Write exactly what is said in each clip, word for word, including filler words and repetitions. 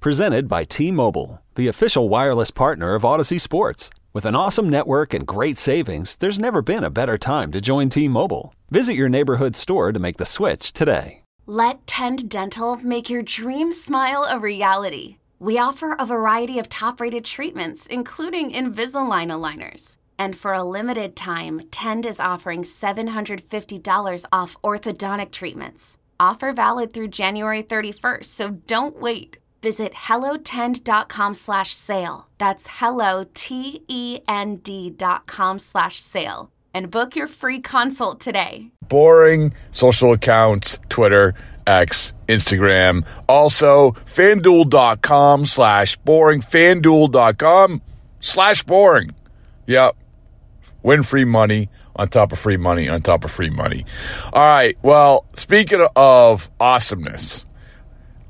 Presented by T-Mobile, the official wireless partner of Odyssey Sports. With an awesome network and great savings, there's never been a better time to join T-Mobile. Visit your neighborhood store to make the switch today. Let Tend Dental make your dream smile a reality. We offer a variety of top-rated treatments, including Invisalign aligners. And for a limited time, Tend is offering seven hundred fifty dollars off orthodontic treatments. Offer valid through January thirty-first, so don't wait. Visit hellotend.com slash sale. That's hellotend.com slash sale. And book your free consult today. Boring social accounts, Twitter, X, Instagram. Also, FanDuel.com slash boring. FanDuel.com slash boring. Yep. Win free money on top of free money on top of free money. All right. Well, speaking of awesomeness,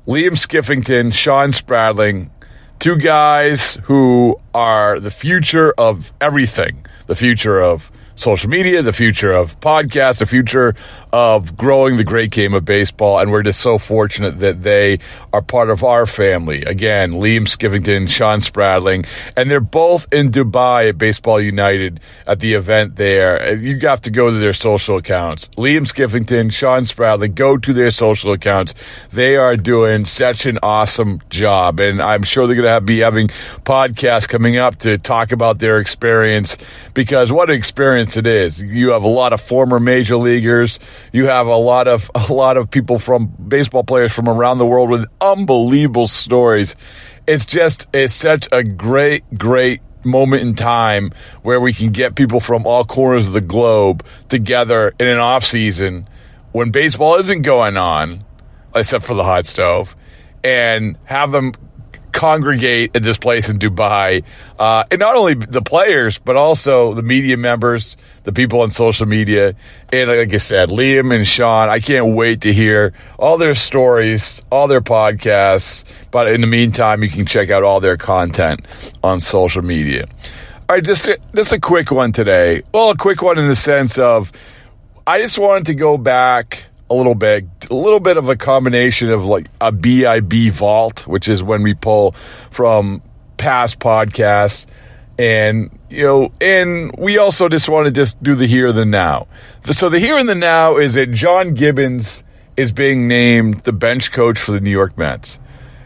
Liam Skiffington, Sean Spradling, two guys who are the future of everything. The future of social media, the future of podcasts, the future of growing the great game of baseball, and we're just so fortunate that they are part of our family. Again, Liam Skiffington, Sean Spradling, and they're both in Dubai at Baseball United at the event there. You have to go to their social accounts. Liam Skiffington, Sean Spradling, go to their social accounts. They are doing such an awesome job, and I'm sure they're going to be having podcasts coming up to talk about their experience, because what an experience it is. You have a lot of former major leaguers. You have a lot of a lot of people from baseball players from around the world with unbelievable stories. It's just it's such a great, great moment in time where we can get people from all corners of the globe together in an off season when baseball isn't going on, except for the hot stove, and have them congregate at this place in Dubai, uh, and not only the players, but also the media members, the people on social media, and like I said, Liam and Sean, I can't wait to hear all their stories, all their podcasts, but in the meantime, you can check out all their content on social media. All right, just a, just a quick one today. Well, a quick one in the sense of, I just wanted to go back a little bit, a little bit of a combination of like a B I B vault, which is when we pull from past podcasts, and you know, and we also just want to just do the here and the now. So the here and the now is that John Gibbons is being named the bench coach for the New York Mets,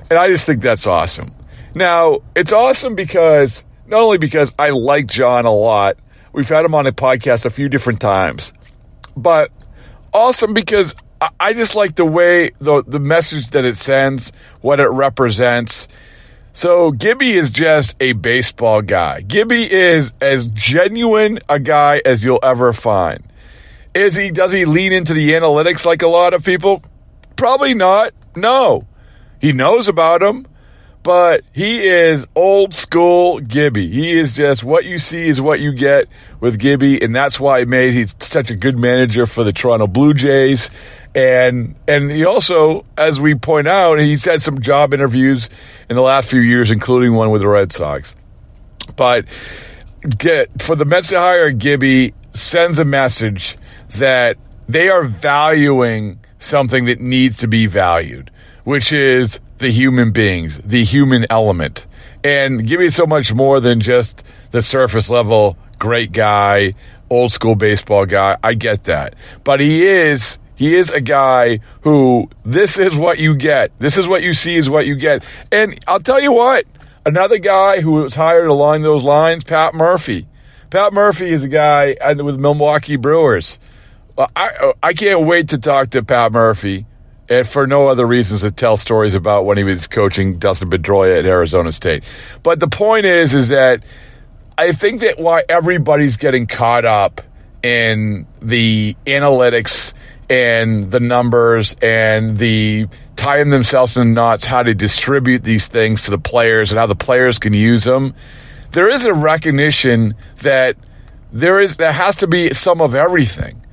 and I just think that's awesome. Now it's awesome because not only because I like John a lot, we've had him on a podcast a few different times, but awesome because I just like the way, the the message that it sends, what it represents. So Gibby is just a baseball guy. Gibby is as genuine a guy as you'll ever find. Is he? Does he lean into the analytics like a lot of people? Probably not. No. He knows about them, but he is old school Gibby. He is just what you see is what you get with Gibby, and that's why he made he's such a good manager for the Toronto Blue Jays. And and he also, as we point out, he's had some job interviews in the last few years, including one with the Red Sox. But get, for the Mets to hire Gibby sends a message that they are valuing something that needs to be valued, which is the human beings, the human element. And Gibby is so much more than just the surface level, great guy, old school baseball guy. I get that. But he is... He is a guy who, this is what you get. This is what you see is what you get. And I'll tell you what, another guy who was hired along those lines, Pat Murphy. Pat Murphy is a guy with Milwaukee Brewers. I, I can't wait to talk to Pat Murphy, and for no other reasons to tell stories about when he was coaching Dustin Pedroia at Arizona State. But the point is, is that I think that why everybody's getting caught up in the analytics and the numbers and the tying themselves in knots, how to distribute these things to the players and how the players can use them. There is a recognition that there is there has to be some of everything.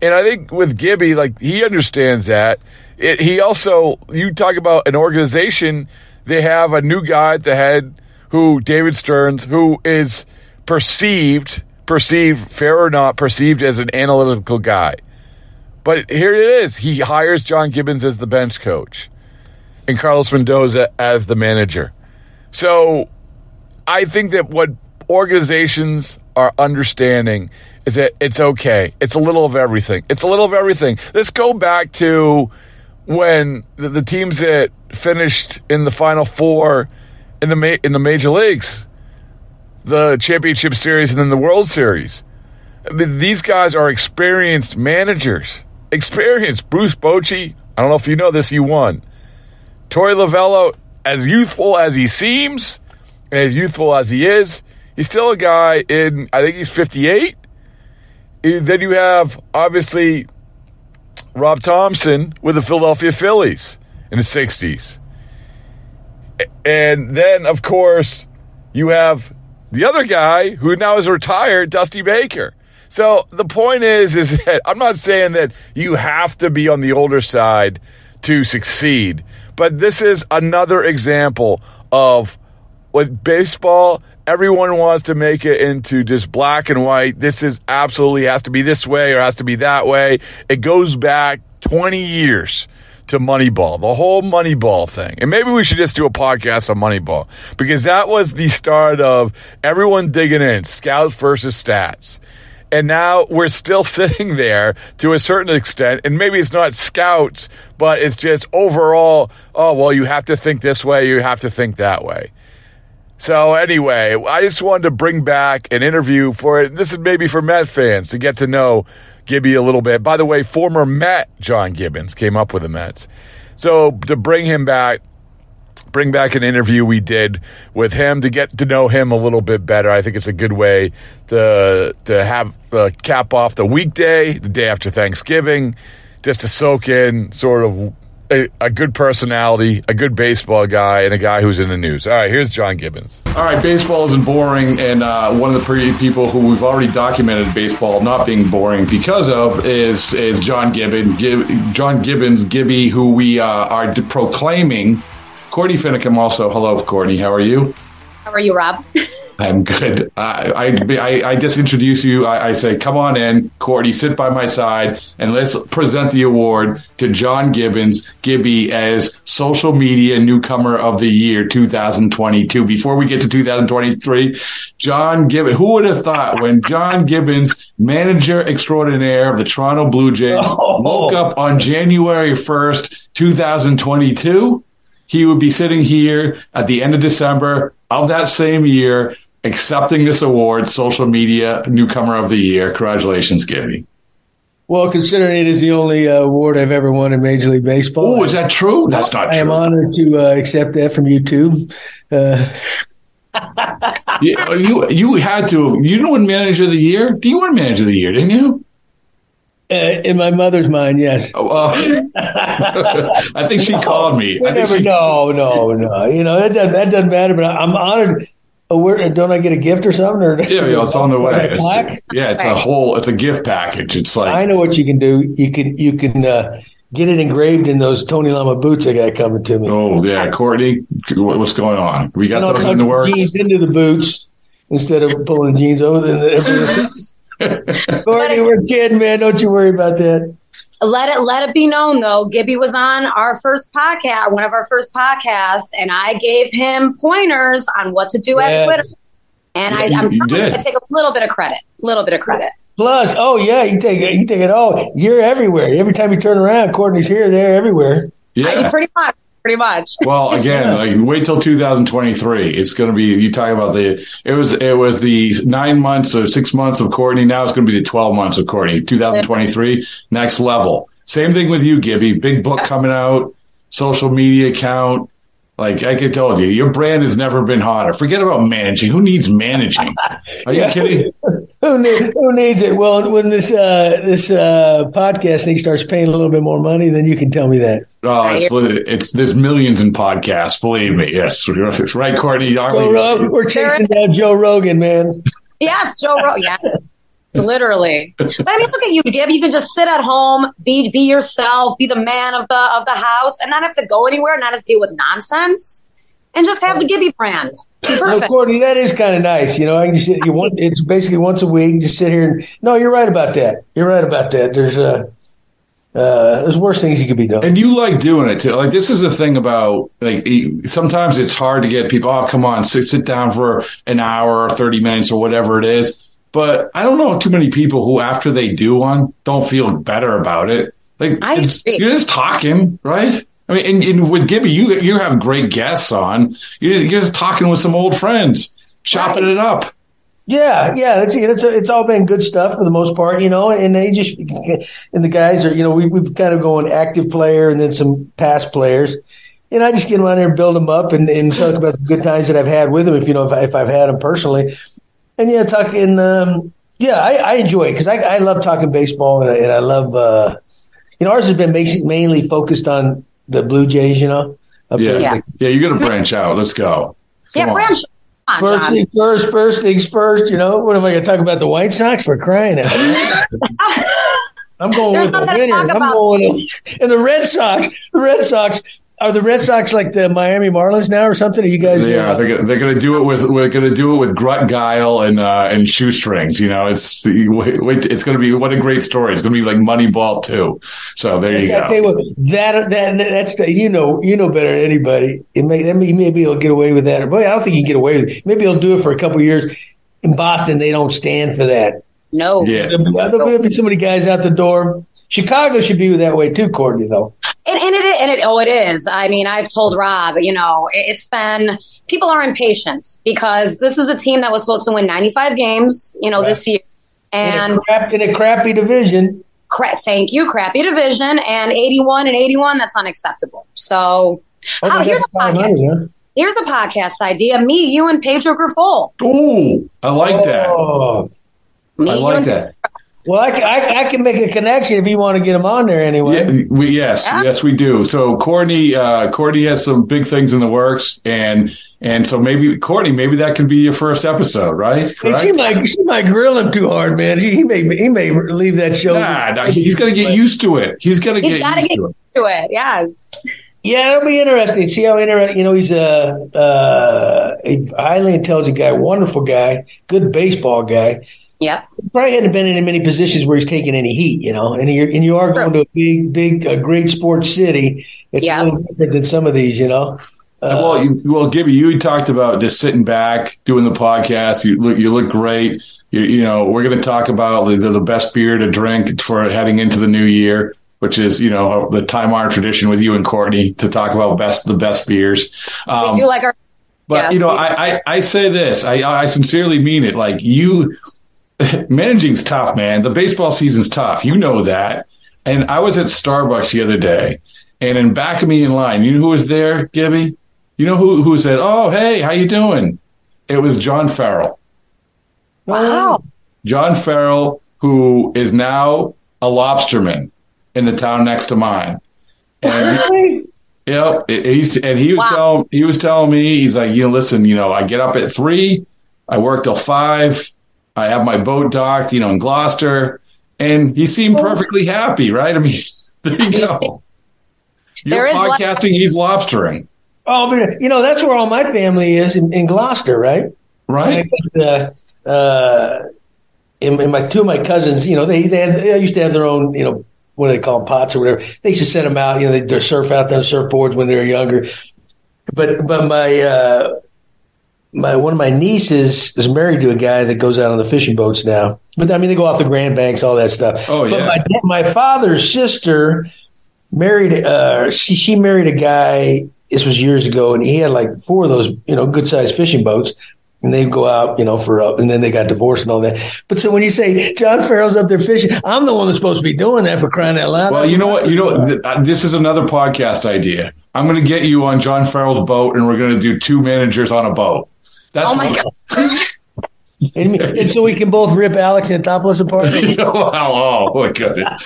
And I think with Gibby, like, he understands that. It, he also, you talk about an organization, they have a new guy at the head who, David Stearns, who is perceived, perceived, fair or not, perceived as an analytical guy. But here it is. He hires John Gibbons as the bench coach and Carlos Mendoza as the manager. So I think that what organizations are understanding is that it's okay. It's a little of everything. It's a little of everything. Let's go back to when the, the teams that finished in the Final Four in the ma- in the major leagues, the championship series and then the World Series. I mean, these guys are experienced managers. Experienced. Bruce Bochy, I don't know if you know this, you won. Torey Lovello, as youthful as he seems and as youthful as he is, he's still a guy in, I think he's fifty-eight. Then you have, obviously, Rob Thompson with the Philadelphia Phillies in the sixties. And then, of course, you have the other guy who now is retired, Dusty Baker. So the point is, is that I'm not saying that you have to be on the older side to succeed, but this is another example of what baseball. Everyone wants to make it into just black and white. This is absolutely has to be this way or has to be that way. It goes back twenty years to Moneyball, the whole Moneyball thing. And maybe we should just do a podcast on Moneyball because that was the start of everyone digging in, scouts versus stats. And now we're still sitting there to a certain extent, and maybe it's not scouts, but it's just overall, oh, well, you have to think this way, you have to think that way. So anyway, I just wanted to bring back an interview for it. This is maybe for Met fans to get to know Gibby a little bit. By the way, former Met John Gibbons came up with the Mets. So to bring him back, bring back an interview we did with him to get to know him a little bit better. I think it's a good way to to have uh, cap off the weekday, the day after Thanksgiving, just to soak in sort of A, a good personality, a good baseball guy, and a guy who's in the news. All right, here's John Gibbons. All right, baseball isn't boring, and uh, one of the pretty people who we've already documented baseball not being boring because of is is John Gibbons, Gib, John Gibbons, Gibby, who we uh, are de- proclaiming. Courtney Finnecombe also. Hello, Courtney. How are you? How are you, Rob? I'm good. Uh, I, I I just introduce you. I, I say, come on in, Courtney, sit by my side, and let's present the award to John Gibbons, Gibby, as Social Media Newcomer of the Year two thousand twenty-two. Before we get to two thousand twenty-three, John Gibbons, who would have thought when John Gibbons, manager extraordinaire of the Toronto Blue Jays, oh. woke up on January first, twenty twenty-two, he would be sitting here at the end of December of that same year, accepting this award, Social Media Newcomer of the Year. Congratulations, Gibby. Well, considering it is the only uh, award I've ever won in Major League Baseball. Oh, is that true? That's not I true. I am honored to uh, accept that from you, too. Uh, you, you you had to. You won Manager of the Year? You won Manager of the Year, didn't you? Uh, in my mother's mind, yes. Oh, uh, I think she no, called me. I never, she... No, no, no. You know, that doesn't, that doesn't matter, but I'm honored. Oh, don't I get a gift or something? Or, yeah, yeah, it's on the way. It's, yeah, it's a whole, it's a gift package. It's like I know what you can do. You can, you can uh, get it engraved in those Tony Lama boots I got coming to me. Oh yeah, Courtney, what's going on? We got and those in the works. Jeans into the boots instead of pulling jeans over the. Courtney, we're kidding, man. Don't you worry about that. Let it let it be known, though, Gibby was on our first podcast, one of our first podcasts, and I gave him pointers on what to do yes. at Twitter. And yeah, I, I'm you telling you, I take a little bit of credit, a little bit of credit. Plus, oh, yeah, you take, you take it all. You're everywhere. Every time you turn around, Courtney's here, there, everywhere. Yeah, I, pretty much. Pretty much. Well, again, like, wait till two thousand twenty-three. It's going to be. You talk about the. It was. It was the nine months or six months of Courtney. Now it's going to be the twelve months of Courtney. two thousand twenty-three, next level. Same thing with you, Gibby. Big book coming out. Social media account. Like I told you, your brand has never been hotter. Forget about managing. Who needs managing? Are yeah. you kidding? who, need, who needs it? Well, when this uh, this uh, podcast thing starts paying a little bit more money, then you can tell me that. Oh, it's, it's there's millions in podcasts. Believe me. Yes, right, Courtney. Aren't we? Rog- we're chasing down Joe Rogan, man. Yes, Joe Rogan. Yeah. Literally. But I mean, look at you, Gib. You can just sit at home, be be yourself, be the man of the of the house, and not have to go anywhere, not have to deal with nonsense, and just have the Gibby brand. Perfect. No, Courtney, that is kind of nice. You know, I can just sit, you want it's basically once a week. Just sit here and no, you're right about that. You're right about that. There's a. Uh, Uh, there's worse things you could be doing. And you like doing it too. Like, this is the thing about, like, sometimes it's hard to get people, oh, come on, sit, sit down for an hour or thirty minutes or whatever it is. But I don't know too many people who, after they do one, don't feel better about it. Like, it's, you're just talking, right? I mean, and, and with Gibby, you you have great guests on. You're, you're just talking with some old friends, chopping right. it up. Yeah, yeah, it's it's it's all been good stuff for the most part, you know. And they just and the guys are, you know, we we've kind of going active player and then some past players, and I just get around there and build them up and, and talk about the good times that I've had with them, if you know if, I, if I've had them personally, and yeah, talking, um, yeah, I, I enjoy it because I I love talking baseball and I, and I love, uh, you know, ours has been basic, mainly focused on the Blue Jays, you know. Up yeah, there. yeah, yeah, you're gonna branch out. Let's go. Come yeah, branch. First things first, first things first, you know, what am I going to talk about? The White Sox? For crying out loud. I'm going There's with the winners. I'm going with, and the Red Sox, the Red Sox, are the Red Sox like the Miami Marlins now or something? Are you guys? Yeah, uh, they're, they're going to do it with, we're going to do it with grunt guile and, uh, and shoestrings. You know, it's, it's going to be, what a great story. It's going to be like Moneyball too. So there you I go. What, that, that, that's the, you know, you know better than anybody. It may, that may, maybe he'll get away with that. But I don't think you get away with it. Maybe he'll do it for a couple of years. In Boston, they don't stand for that. No. Yeah. There'll be, there'll be so many guys out the door. Chicago should be that way too, Courtney, though. And, and it and it oh it is. I mean, I've told Rob, you know, it's been people are impatient because this is a team that was supposed to win ninety-five games, you know, right. this year, and in a, crap, in a crappy division. Cra- thank you, crappy division, and eighty-one and eighty-one. That's unacceptable. So oh, how, here's, a podcast, here's a podcast idea: me, you, and Pedro Grifol. Ooh, I like that. Oh. Me, I like that. Pedro. Well, I, I, I can make a connection if you want to get them on there anyway. Yeah, we, yes, yeah. yes, we do. So Courtney, uh, Courtney has some big things in the works, and and so maybe Courtney, maybe that could be your first episode, right? Correct? She might, she might grill him too hard, man. He, he may, he may leave that show. Nah, nah he's got to get used to it. He's got to get used to it. He's got to get used to it. Yes. Yeah, it'll be interesting. See how interesting. You know, he's a, uh, a highly intelligent guy, wonderful guy, good baseball guy. Yeah, probably hadn't been in many positions where he's taking any heat, you know. And you're and you are going to a big, big, a great sports city. It's yeah. a little different than some of these, you know. Uh, well, you, well, Gibby, you talked about just sitting back, doing the podcast. You look, you look great. You, you know, we're going to talk about the, the best beer to drink for heading into the new year, which is, you know, the time-honored tradition with you and Courtney to talk about best the best beers. Um, we do like our, but yes, you know, I, I I say this, I I sincerely mean it. Like you. Managing's tough, man. The baseball season's tough. You know that. And I was at Starbucks the other day, and in back of me in line, you know who was there, Gibby? You know who who said, "Oh, hey, how you doing?" It was John Farrell. Wow. John Farrell, who is now a lobsterman in the town next to mine. And he, you know, he's and he was wow. telling he was telling me, he's like, you know, listen, you know, I get up at three, I work till five. I have my boat docked, you know, in Gloucester, and he seemed perfectly happy, right? I mean, there you go. You're there podcasting, is he's lobstering. Oh, but, you know, that's where all my family is, in, in Gloucester, right? Right. And, uh, uh, and, and my two of my cousins, you know, they, they, had, they used to have their own, you know, what do they call them, pots or whatever. They used to send them out, you know, they'd surf out their surfboards when they were younger. But, but my uh, – My one of my nieces is married to a guy that goes out on the fishing boats now. But I mean, they go off the Grand Banks, all that stuff. Oh, but yeah. my my father's sister married. Uh, she she married a guy. This was years ago, and he had like four of those, you know, good sized fishing boats, and they go out, you know, for uh, and then they got divorced and all that. But so when you say John Farrell's up there fishing, I'm the one that's supposed to be doing that, for crying out loud. Well, you know what, you know, th- this is another podcast idea. I'm going to get you on John Farrell's boat, and we're going to do two managers on a boat. That's oh, my God. And, and so we can both rip Alex Anthopoulos apart. oh, oh, my goodness.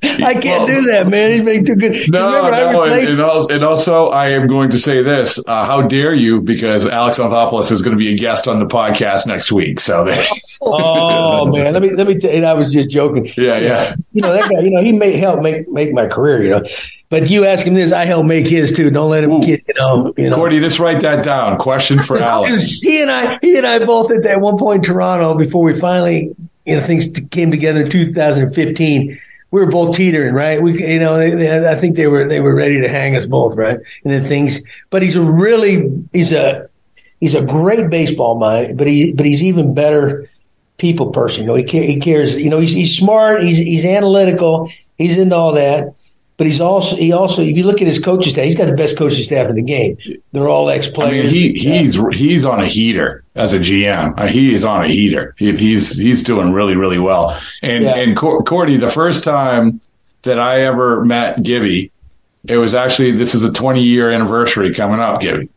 I can't well, do that, man. He's making too good. No, remember, no, I replaced- and, and, also, and also I am going to say this. Uh, how dare you, because Alex Anthopoulos is going to be a guest on the podcast next week. So, they- Oh, man. Let me, let me, t- and I was just joking. Yeah, yeah, yeah. You know, that guy, you know, he may help make, make my career, you know. But you ask him this, I help make his too. Don't let him Ooh. get, you know, you know. Cordy, just write that down. Question for Alex. He and I, he and I both at that one point in Toronto before we finally, you know, things came together in two thousand fifteen. We were both teetering, right? We, you know, they, they, I think they were they were ready to hang us both, right? And then things, but he's a really he's a he's a great baseball mind, but he but he's even better people person. You know, he he cares. You know, he's he's smart. He's he's analytical. He's into all that. But he's also he also if you look at his coaching staff, he's got the best coaching staff in the game. They're all ex players. I mean, he he's he's on a heater as a G M. He is on a heater. He, he's he's doing really really well. And yeah. and Cordy, the first time that I ever met Gibby, it was actually this is a twenty year anniversary coming up, Gibby.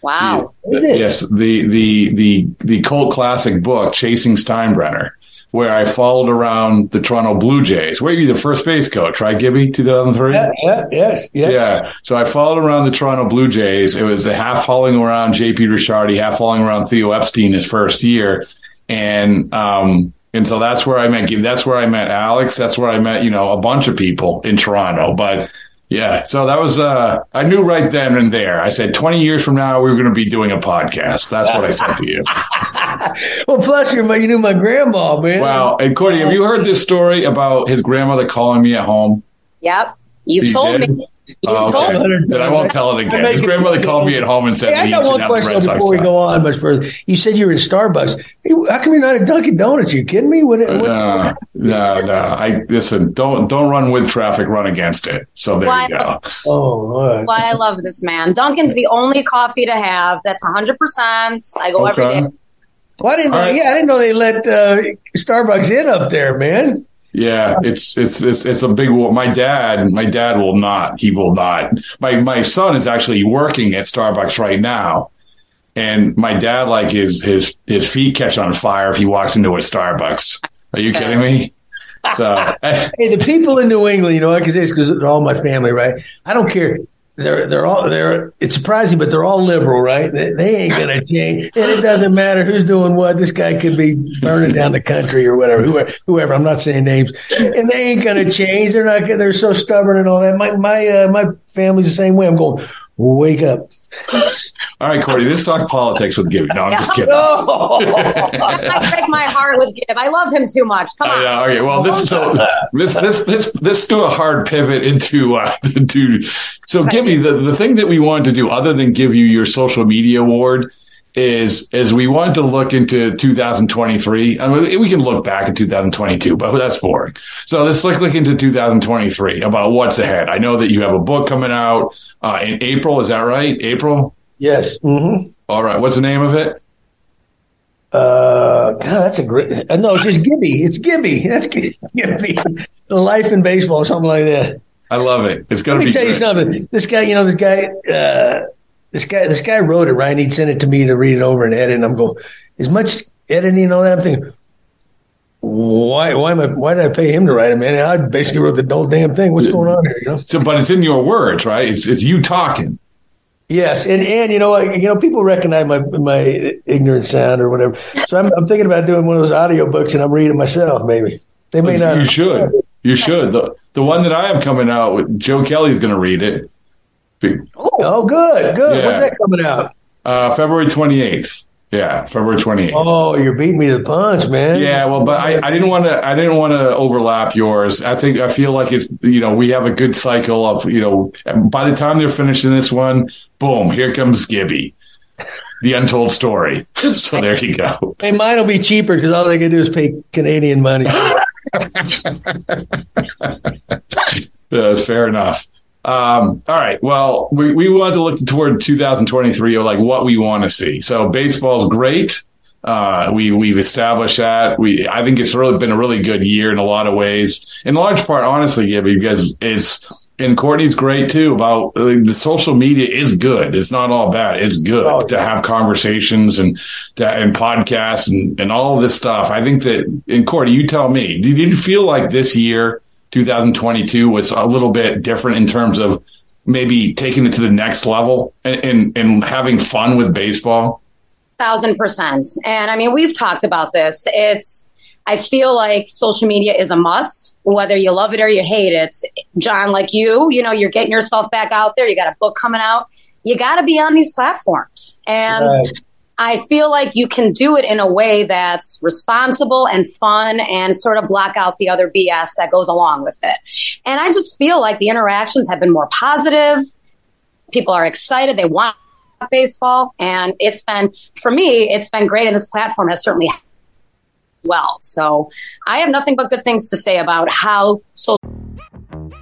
Wow, the, is it? Yes, the the the the cult classic book Chasing Steinbrenner, where I followed around the Toronto Blue Jays. Where you the first base coach, right, Gibby, two thousand three? Yeah, yeah, yes, yeah. Yeah, so I followed around the Toronto Blue Jays. It was half following around J P. Ricciardi, half following around Theo Epstein his first year. And um, and so that's where I met Gibby. That's where I met Alex. That's where I met, you know, a bunch of people in Toronto. But, yeah, so that was uh, – I knew right then and there. I said twenty years from now we were going to be doing a podcast. That's what I said to you. Well, plus you're my, you knew my grandma, man. Wow. And, Cordy, have you heard this story about his grandmother calling me at home? Yep. You've you told did? me. You oh, told okay. me. Then I won't tell it again. His grandmother called me at home and said, hey, I got one question before Sox we go on much further. You said you were in Starbucks. Hey, how come you're not at Dunkin' Donuts? Are you kidding me? What, what, uh, no, no. I, listen, don't don't run with traffic, run against it. So there well, you go. Oh, right. Well, I love this man. Dunkin's the only coffee to have. That's one hundred percent. I go okay. every day. Well, I didn't know, right. Yeah, I didn't know they let uh, Starbucks in up there, man. Yeah, it's it's it's it's a big. My dad, my dad will not. He will not. My my son is actually working at Starbucks right now, and my dad like his his his feet catch on fire if he walks into a Starbucks. Are you kidding me? So hey, the people in New England, you know, I can say this because they're all my family, right? I don't care. They're they're all they're. It's surprising, but they're all liberal, right? They, they ain't gonna change, and it doesn't matter who's doing what. This guy could be burning down the country or whatever. Whoever, whoever. I'm not saying names, and they ain't gonna change. They're not. They're so stubborn and all that. My my uh, my family's the same way. I'm going. Wake up. All right, Cordy, let's talk politics with Gib. No, I'm just kidding. No. I break my heart with Gib. I love him too much. Come on. Uh, okay, well, this so this this this this do a hard pivot into uh, into so Gib, the the thing that we wanted to do other than give you your social media award is is we wanted to look into two thousand twenty-three. I mean, we can look back at two thousand twenty-two, but that's boring. So let's look, look into two thousand twenty-three about what's ahead. I know that you have a book coming out uh, in April. Is that right? April? Yes. Mm-hmm. All right. What's the name of it? Uh, God, that's a great. Uh, no, it's just Gibby. It's Gibby. That's Gibby. Life in Baseball or something like that. I love it. It's going to be. Let me tell great. you something. This guy, you know, this guy. Uh, This guy, this guy wrote it, right? And he'd send it to me to read it over and edit. And I'm going, as much editing and all that, I'm thinking, why, why am I, why did I pay him to write it, man? And I basically wrote the whole damn thing. What's going on here? You know. So, but it's in your words, right? It's it's you talking. Yes, and and you know, I, you know, people recognize my my ignorant sound or whatever. So I'm I'm thinking about doing one of those audio books, and I'm reading myself. Maybe they may well, not. You should. You should. The the one that I have coming out with Joe Kelly's going to read it. Ooh. Oh, good, good. Yeah. When's that coming out? Uh, February twenty-eighth. Yeah, February twenty-eighth. Oh, you're beating me to the punch, man. Yeah, well, but I, I didn't want to. I didn't want to overlap yours. I think I feel like it's you know we have a good cycle of you know by the time they're finishing this one, boom, here comes Gibby, the untold story. So there you go. Hey, mine will be cheaper because all they can do is pay Canadian money. Yeah, fair enough. Um, all right. Well, we, we wanted to look toward two thousand twenty-three or like what we want to see. So baseball's great. Uh, we, we've established that. We, I think it's really been a really good year in a lot of ways, in large part, honestly, yeah, because it's, And Courtney's great too about like, the social media is good. It's not all bad. It's good oh, to yeah. have conversations and to, and podcasts and, and all this stuff. I think that, and Courtney, you tell me, did you feel like this year, twenty twenty-two, was a little bit different in terms of maybe taking it to the next level and, and, and having fun with baseball? Thousand percent. And I mean, we've talked about this. It's, I feel like social media is a must, whether you love it or you hate it. John, like you, you know, you're getting yourself back out there. You got a book coming out. You got to be on these platforms. And right. I feel like you can do it in a way that's responsible and fun and sort of block out the other B S that goes along with it. And I just feel like the interactions have been more positive. People are excited. They want baseball. And it's been, for me, it's been great. And this platform has certainly well. So I have nothing but good things to say about how so.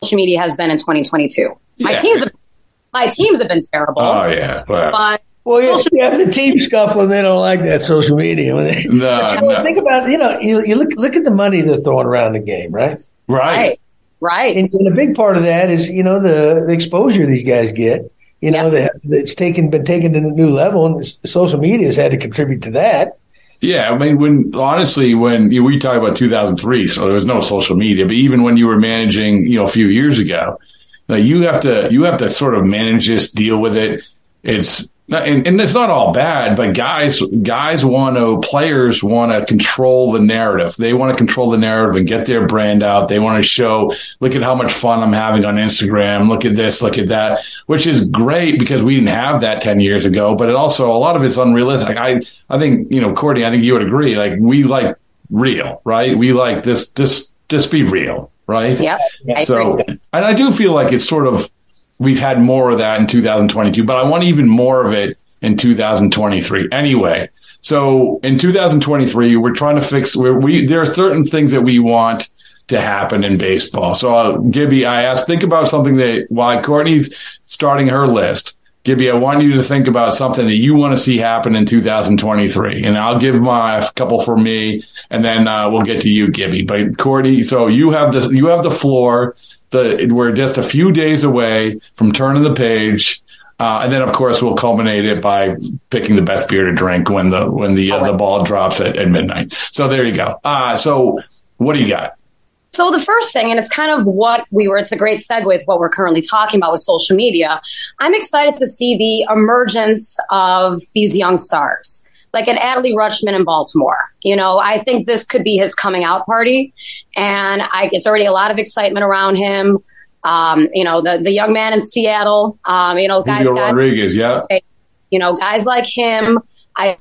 Social media has been in twenty twenty-two. Yeah. My teams have, my teams have been terrible. Oh, yeah. Wow. But well, yeah, you have the team scuffle, and they don't like that social media. No, but you know, no. Think about, you know, you, you look look at the money they're throwing around the game, right? Right. Right. And, and a big part of that is, you know, the, the exposure these guys get. You know, yep. they, it's taken been taken to a new level, and the social media has had to contribute to that. Yeah, I mean, when honestly, when you know, we talk about two thousand three, so there was no social media. But even when you were managing, you know, a few years ago, like you have to you have to sort of manage this, deal with it. It's not, and, and it's not all bad, but guys guys want to players want to control the narrative. They want to control the narrative and get their brand out. They want to show, look at how much fun I'm having on Instagram. Look at this, look at that, which is great because we didn't have that ten years ago. But it also, a lot of it's unrealistic. I. I think, you know, Courtney, I think you would agree. Like, we like real, right? We like this, just, just be real, right? Yep. I so, agree. And I do feel like it's sort of, we've had more of that in two thousand twenty-two, but I want even more of it in two thousand twenty-three. Anyway, so in two thousand twenty-three, we're trying to fix, we're, we, there are certain things that we want to happen in baseball. So, uh, Gibby, I asked, think about something that, while Courtney's starting her list, Gibby, I want you to think about something that you want to see happen in two thousand twenty-three. And I'll give my a couple for me, and then uh, we'll get to you, Gibby. But, Courtney, so you have this, you have the floor. The, we're just a few days away from turning the page. Uh, and then, of course, we'll culminate it by picking the best beer to drink when the when the, uh, the ball drops at, at midnight. So there you go. Uh, so what do you got? So the first thing, and it's kind of what we were, it's a great segue with what we're currently talking about with social media. I'm excited to see the emergence of these young stars, like an Adley Rutschman in Baltimore. You know, I think this could be his coming out party, and I, it's already a lot of excitement around him. Um, you know, the, the young man in Seattle, um, you know, guys, guys Rodriguez, yeah. You know, guys like him, I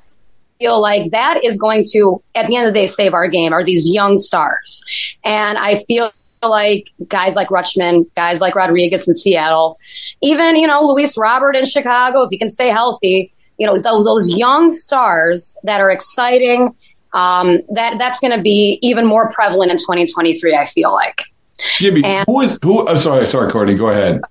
feel like that is going to, at the end of the day, save our game, are these young stars. And I feel like guys like Rutschman, guys like Rodriguez in Seattle, even, you know, Luis Robert in Chicago, if he can stay healthy, you know, those, those young stars that are exciting, um, that that's going to be even more prevalent in twenty twenty-three, I feel like. Gibby, and, who is, who, I'm sorry, sorry, Courtney, go ahead.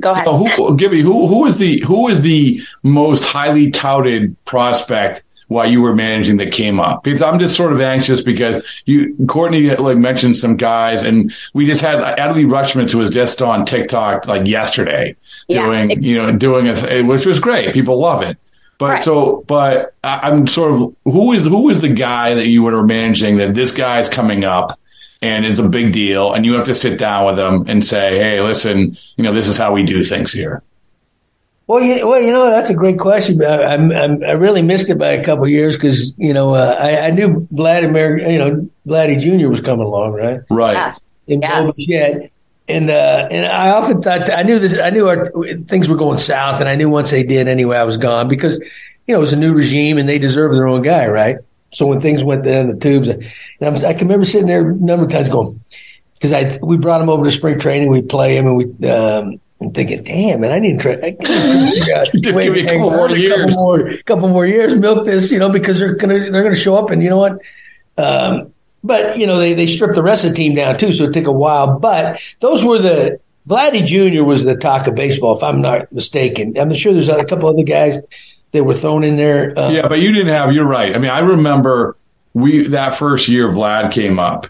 Go ahead. So who, Gibby, who, who is the, who is the most highly touted prospect while you were managing that came up? Because I'm just sort of anxious because you, Courtney, like mentioned some guys, and we just had Adley Rutschman, who was just on TikTok like yesterday, yes, doing exactly. you know doing a th- which was great. People love it. But right. so, but I'm sort of who is who is the guy that you were managing that this guy's coming up and it's a big deal. And you have to sit down with them and say, hey, listen, you know, this is how we do things here. Well, you, well, you know, that's a great question. I, I, I really missed it by a couple of years because, you know, uh, I, I knew Vladimir, you know, Vladdy Junior was coming along, right? Right. Yes. And, yes. and, uh, and I often thought I knew this. I knew our, things were going south, and I knew once they did anyway, I was gone because, you know, it was a new regime and they deserved their own guy, right? So when things went down the tubes, and I, was, I can remember sitting there a number of times going, because I we brought him over to spring training, we play him, and we. Um, I'm thinking, damn, man, I need to try. I just give me a couple more years. Couple more, couple more years, milk this, you know, because they're gonna they're gonna show up, and you know what? Um, but you know, they they stripped the rest of the team down too, so it took a while. But those were the Vladdy Junior was the talk of baseball, if I'm not mistaken. I'm sure there's a couple other guys that were thrown in there. Um, yeah, but you didn't have. You're right. I mean, I remember we that first year Vlad came up,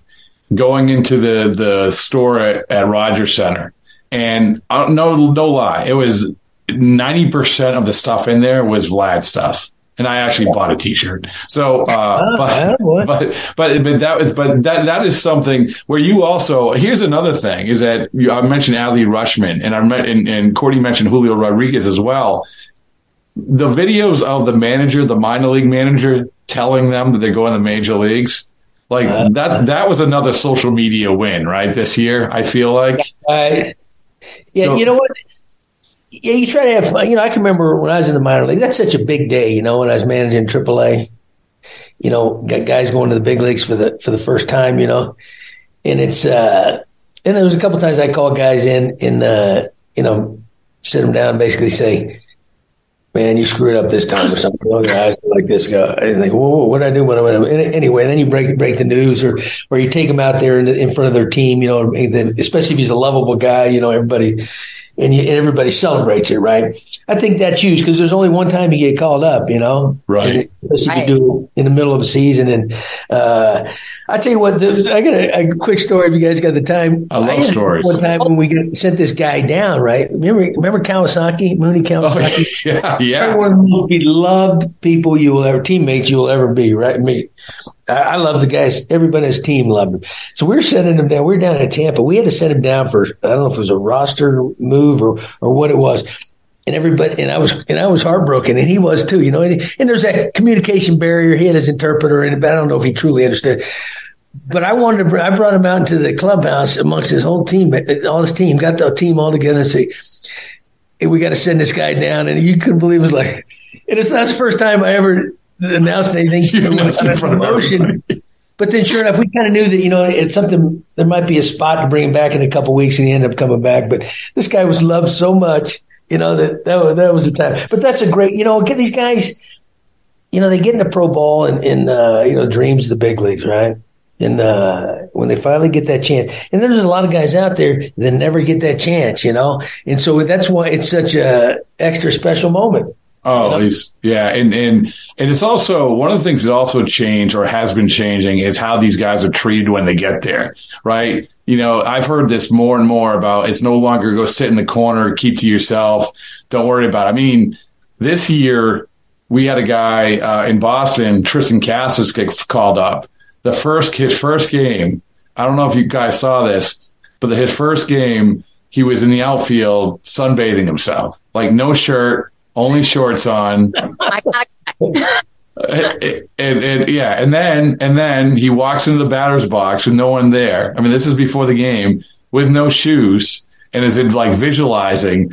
going into the the store at, at Rogers Centre. And uh, no, no lie, it was ninety percent of the stuff in there was Vlad stuff, and I actually bought a T-shirt. So, uh, oh, but, but but but that was but that that is something where you also here's another thing is that you, I mentioned Adley Rutschman, and I met and, and Courtney mentioned Julio Rodriguez as well. The videos of the manager, the minor league manager, telling them that they're going to the major leagues. Like uh, that that was another social media win, right? This year, I feel like. I, Yeah, so, you know what? Yeah, you try to have fun. You know, I can remember when I was in the minor league, that's such a big day, you know, when I was managing triple A, you know, got guys going to the big leagues for the for the first time, you know. And it's uh, and there was a couple times I called guys in and, uh, you know, sit them down and basically say, man, you screwed up this time or something. You know, their eyes like this guy. And like, whoa, what did I do? What I and anyway, and then you break break the news, or or you take them out there in, in front of their team, you know. And then, especially if he's a lovable guy, you know, everybody and, you, and everybody celebrates it, right? I think that's huge because there's only one time you get called up, you know, right? Especially right. You do in the middle of a season. And uh, I tell you what, I got a, a quick story. If you guys got the time, I love I stories. One time when we got, sent this guy down, right? Remember, remember Kawasaki, Mooney Kawasaki. Oh, yeah. Yeah, one of the most beloved people you will ever, teammates you will ever be, right? Me, I, I love the guys. Everybody on his team loved him. So we we're sending him down. We we're down in Tampa. We had to send him down for, I don't know if it was a roster move or or what it was. And everybody, and I was, and I was heartbroken, and he was too, you know. And, and there's that communication barrier. He had his interpreter, and but I don't know if he truly understood. But I wanted to, I brought him out into the clubhouse amongst his whole team, all his team, got the team all together and say, we got to send this guy down. And you couldn't believe it was like, and it's not the first time I ever announced anything. You announced in front of everybody. But then sure enough, we kind of knew that, you know, it's something, there might be a spot to bring him back in a couple of weeks, and he ended up coming back. But this guy was loved so much, you know, that that was, that was the time. But that's a great, you know, get these guys, you know, they get into pro ball and, and uh, you know, dreams of the big leagues, right? And uh, when they finally get that chance, and there's a lot of guys out there that never get that chance, you know, and so that's why it's such a extra special moment. Oh, you know? it's, yeah, and and and it's also one of the things that also changed or has been changing is how these guys are treated when they get there, right? You know, I've heard this more and more about it's no longer go sit in the corner, keep to yourself, don't worry about it. I mean, this year we had a guy uh, in Boston, Tristan Cassis, get called up. The first his first game, I don't know if you guys saw this, but the, his first game, he was in the outfield sunbathing himself, like no shirt, only shorts on. and, and, and yeah, and then and then he walks into the batter's box with no one there. I mean, this is before the game with no shoes and is in, like visualizing,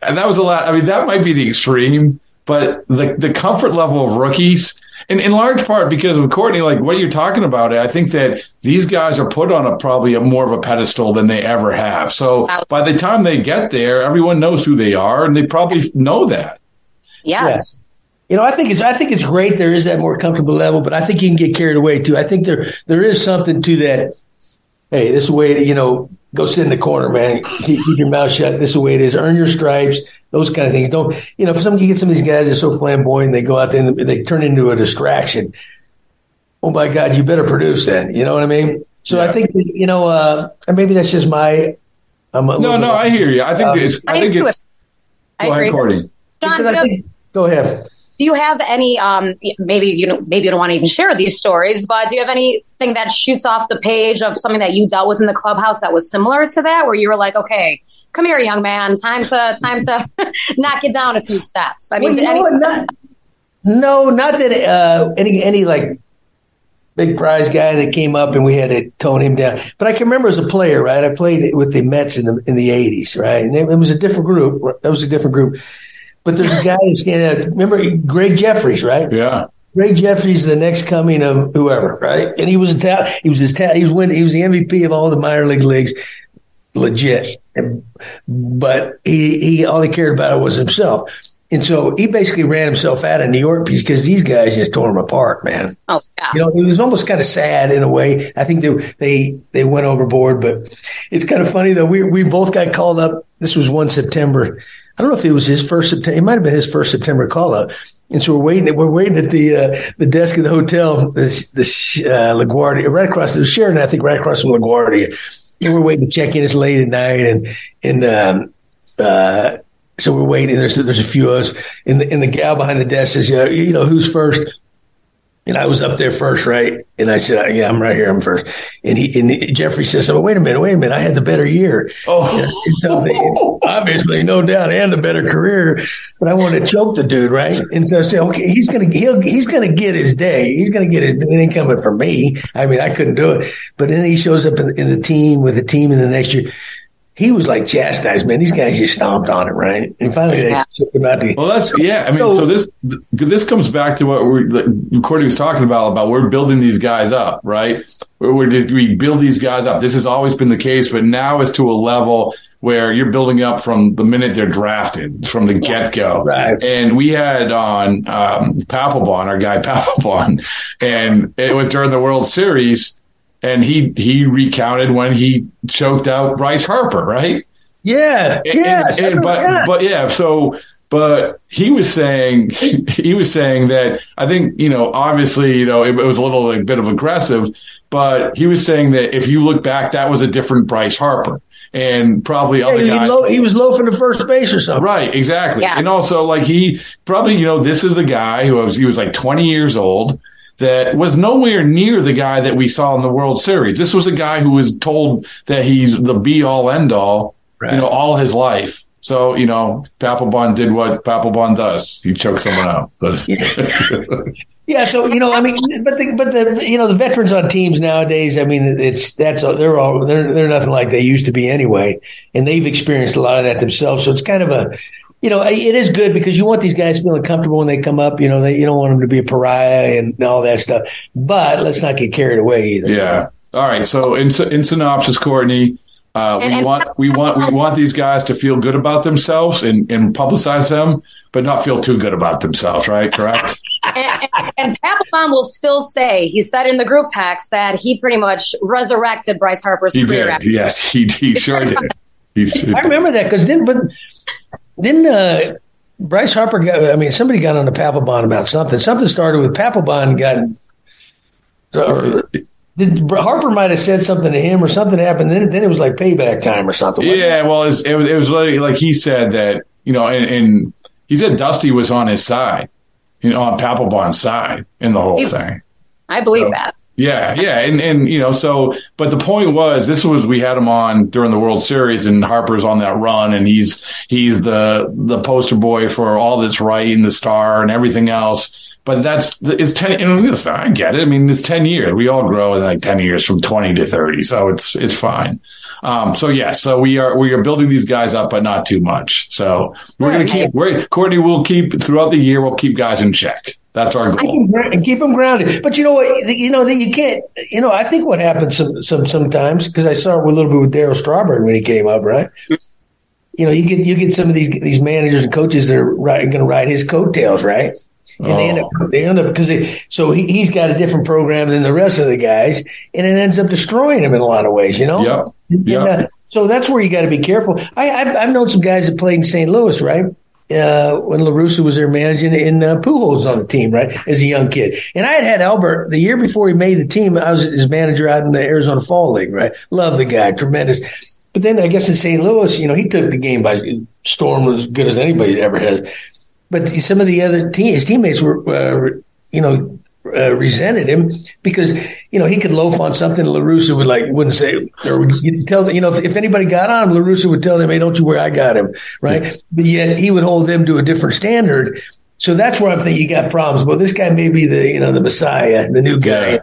and that was a lot. I mean, that might be the extreme, but the the comfort level of rookies. And in large part because of Courtney, like what you're talking about, I think that these guys are put on a probably a more of a pedestal than they ever have. So by the time they get there, everyone knows who they are, and they probably know that. Yes. Yeah. You know, I think it's I think it's great there is that more comfortable level, but I think you can get carried away too. I think there there is something to that. Hey, this is the way to, you know, go sit in the corner, man. Keep, keep your mouth shut. This is the way it is. Earn your stripes. Those kind of things. Don't, you know, for some, you get some of these guys that are so flamboyant, they go out there and they turn into a distraction. Oh my God, you better produce then. You know what I mean? So yeah. I think, that, you know, uh, maybe that's just my. I'm no, no, bit, I hear you. I think um, it's, I, I think it's. It. I agree. Ahead, Courtney. John, I think, go ahead. Do you have any, um, maybe you don't, maybe you don't want to even share these stories, but do you have anything that shoots off the page of something that you dealt with in the clubhouse that was similar to that, where you were like, okay, come here, young man, time to time to knock it down a few steps? I mean, well, no, any- not, no, not that uh, any any like big prize guy that came up and we had to tone him down. But I can remember as a player, right? I played with the Mets in the in the eighties, right? And it was a different group. That was a different group. But there's a guy who's standing out. Remember Gregg Jefferies, right? Yeah. Gregg Jefferies, the next coming of whoever, right? And he was a ta- he was his ta- he was winning, he was the M V P of all the minor league leagues, legit. And, but he he all he cared about was himself, and so he basically ran himself out of New York because these guys just tore him apart, man. Oh, yeah. You know, it was almost kind of sad in a way. I think they they they went overboard, but it's kind of funny though. We we both got called up. This was one September. I don't know if it was his first September. It might have been his first September call-up. And so we're waiting. We're waiting at the uh, the desk of the hotel, the, the uh, LaGuardia, right across the Sheridan, I think, right across from LaGuardia. And we're waiting to check in. It's late at night, and and um, uh, so we're waiting. There's there's a few of us, and the and the gal behind the desk says, yeah, you know, who's first? And I was up there first, right? And I said, yeah, I'm right here. I'm first. And he and Jeffrey says, oh, wait a minute, wait a minute. I had the better year. Oh, obviously, no doubt, and the better career. But I wanted to choke the dude, right? And so I said, okay, he's gonna he'll, he's gonna get his day. He's gonna get his. It ain't coming for me. I mean, I couldn't do it. But then he shows up in, in the team with the team in the next year. He was like chastised, man. These guys just stomped on him, right? And finally, they yeah. took him out. To- well, that's yeah. I mean, so, so this this comes back to what we Courtney was talking about about we're building these guys up, right? We're, we build these guys up. This has always been the case, but now it's to a level where you're building up from the minute they're drafted, from the get go. Right. And we had on um, Papelbon, our guy Papelbon, and it was during the World Series. And he he recounted when he choked out Bryce Harper, right? Yeah, and, yes, and, and, but, yeah. But yeah, so but he was saying he was saying that I think you know obviously you know it, it was a little like, bit of aggressive, but he was saying that if you look back, that was a different Bryce Harper. And probably yeah, other guys. Lo- he was loafing to first base or something. Right, exactly. Yeah. And also like he probably you know this is a guy who was he was like twenty years old. That was nowhere near the guy that we saw in the World Series. This was a guy who was told that he's the be-all, end-all, right. You know, all his life. So, you know, Papelbon did what Papelbon does. He choked someone out. Yeah, so, you know, I mean, but the, but the you know, the veterans on teams nowadays, I mean, it's that's they're all they're they're nothing like they used to be anyway, and they've experienced a lot of that themselves. So it's kind of a You know, it is good because you want these guys feeling comfortable when they come up. You know, they, you don't want them to be a pariah and all that stuff. But let's not get carried away either. Yeah. All right. So in, in synopsis, Courtney, uh, we want we want we want these guys to feel good about themselves and, and publicize them, but not feel too good about themselves. Right? Correct. and and, and Papelbon will still say he said in the group text that he pretty much resurrected Bryce Harper's he career. Did. Yes, he he sure did. He sure I remember did. that because then, but. Didn't uh, Bryce Harper got, I mean, somebody got on the Papelbon about something. Something started with Papelbon got uh, – did Harper might have said something to him or something happened. Then, then it was like payback time or something. Yeah, it? well, it was, it was like, like he said that, you know, and, and he said Dusty was on his side, you know, on Papelbon's side in the whole thing. I believe so, that. Yeah, yeah. And, and, you know, so – but the point was, this was – we had him on during the World Series, and Harper's on that run, and he's he's the the poster boy for all that's right and the star and everything else. But that's – it's ten – and listen, I get it. I mean, it's ten years. We all grow in like ten years from twenty to thirty, so it's it's fine. Um, so, yeah, so we are we are building these guys up, but not too much. So we're going to keep – we're Courtney, we'll keep – throughout the year, we'll keep guys in check. That's our goal. And keep them grounded. But you know what? You know that you can't. You know, I think what happens some, some sometimes because I saw it a little bit with Darryl Strawberry when he came up, right? You know, you get you get some of these these managers and coaches that are going to ride his coattails, right? And oh. they end up they end up because they so he, he's got a different program than the rest of the guys, and it ends up destroying him in a lot of ways. You know, yep. And, yep. Uh, so that's where you got to be careful. I, I've I've known some guys that played in Saint Louis, right? Uh, when La Russa was there managing in uh, Pujols on the team, right, as a young kid. And I had had Albert the year before he made the team. I was his manager out in the Arizona Fall League, right? Love the guy, tremendous. But then I guess in Saint Louis, you know, he took the game by storm as good as anybody ever has. But some of the other te- his teammates were, uh, you know, uh, resented him because, you know, he could loaf on something. La Russa would like wouldn't say or would tell them, you know, if, if anybody got on him, La Russa would tell them, "Hey, don't you worry, I got him." Right. Yeah. But yet he would hold them to a different standard. So that's where I'm thinking you got problems. Well, this guy may be the, you know, the Messiah, the new guy,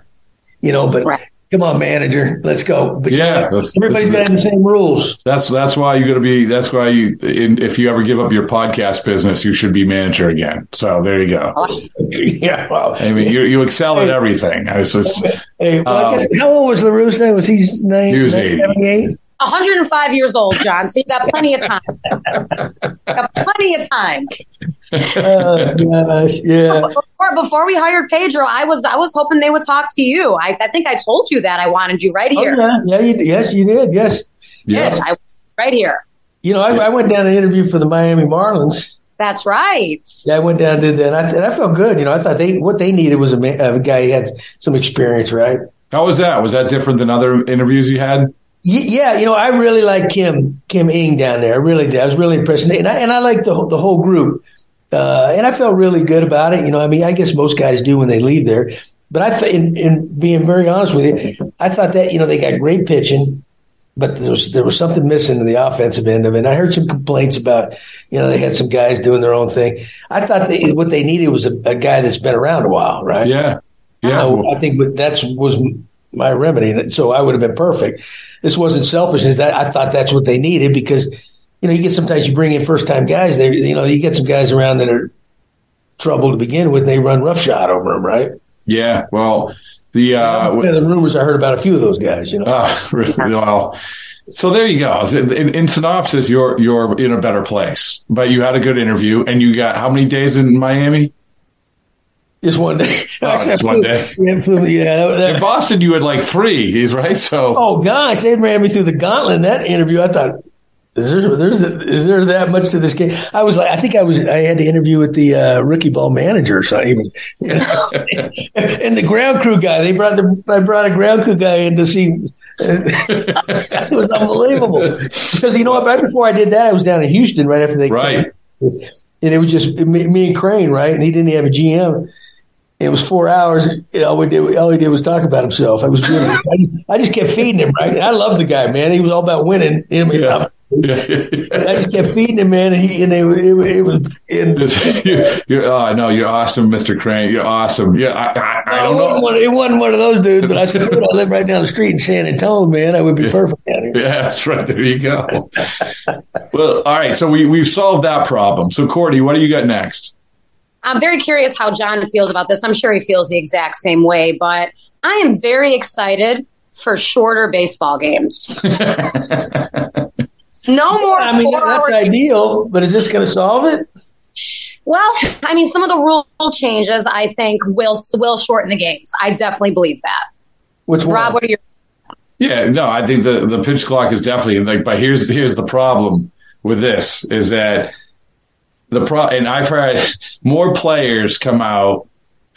you know, but right. Come on, manager, let's go. But yeah, you know, everybody's got the same rules. That's that's why you're going to be. That's why you, in, if you ever give up your podcast business, you should be manager again. So there you go. Yeah, well, I mean, you you excel at everything. I was just, hey, well, um, I guess, how old was La Russa? Was he nine? He was eighty-eight. one hundred five years old, John. So you got plenty of time. You got plenty of time. Oh gosh, yeah. Before, before we hired Pedro, I was I was hoping they would talk to you. I, I think I told you that I wanted you right here. Oh, yeah, yeah, you, yes, you did. Yes, yes, yes I, right here. You know, I, I went down and interviewed for the Miami Marlins. That's right. Yeah, I went down and did that, and I, and I felt good. You know, I thought they what they needed was a, a guy who had some experience, right? How was that? Was that different than other interviews you had? Yeah, you know, I really like Kim Kim Ng down there. I really did. I was really impressed, and I and I liked the whole, the whole group, uh, and I felt really good about it. You know, I mean, I guess most guys do when they leave there, but I, th- in, in being very honest with you, I thought that you know they got great pitching, but there was there was something missing in the offensive end of it. And I heard some complaints about you know they had some guys doing their own thing. I thought they, what they needed was a, a guy that's been around a while, right? Yeah, yeah. I, I think, but that's was. my remedy, and so I would have been perfect. This wasn't selfishness. That I thought that's what they needed because, you know, you get sometimes you bring in first time guys. They, you know, you get some guys around that are trouble to begin with. And they run roughshod over them, right? Yeah. Well, the uh, yeah, the rumors I heard about a few of those guys. You know, uh, well, so there you go. In, in synopsis, you're you're in a better place, but you had a good interview, and you got how many days in Miami? Just one day. Oh, Actually, just flew, one day. Absolutely, yeah. That, that, in Boston, you had like three, he's right? So, oh gosh, they ran me through the gauntlet in that interview. I thought, is there, there's a, is there that much to this game? I was like, I think I was, I had to interview with the uh, rookie ball manager or something. You know? And the ground crew guy. They brought the, I brought a ground crew guy in to see. It was unbelievable because you know what? Right before I did that, I was down in Houston right after they right, came. And it was just me, me and Crane, right? And he didn't have a G M. It was four hours. And all, we did, all he did was talk about himself. It was beautiful. I, I just kept feeding him, right? And I love the guy, man. He was all about winning. Yeah. I just kept feeding him, man. And, he, and it, it, it was. It, you're, you're, oh, no, you're awesome, Mister Crane. You're awesome. Yeah, I, I, I don't it wasn't know. One, it wasn't one of those dudes, but I said, I live right down the street in San Antonio, man. I would be yeah. perfect out here. Yeah, that's right. There you go. Well, all right. So we, we've solved that problem. So, Cordy, what do you got next? I'm very curious how John feels about this. I'm sure he feels the exact same way, but I am very excited for shorter baseball games. No more. I mean, that's ideal, but is this going to solve it? Well, I mean, some of the rule changes, I think, will will shorten the games. I definitely believe that. Which one? Rob, what are your Yeah, no, I think the, the pitch clock is definitely like, but here's here's the problem with this is that the pro and I've heard more players come out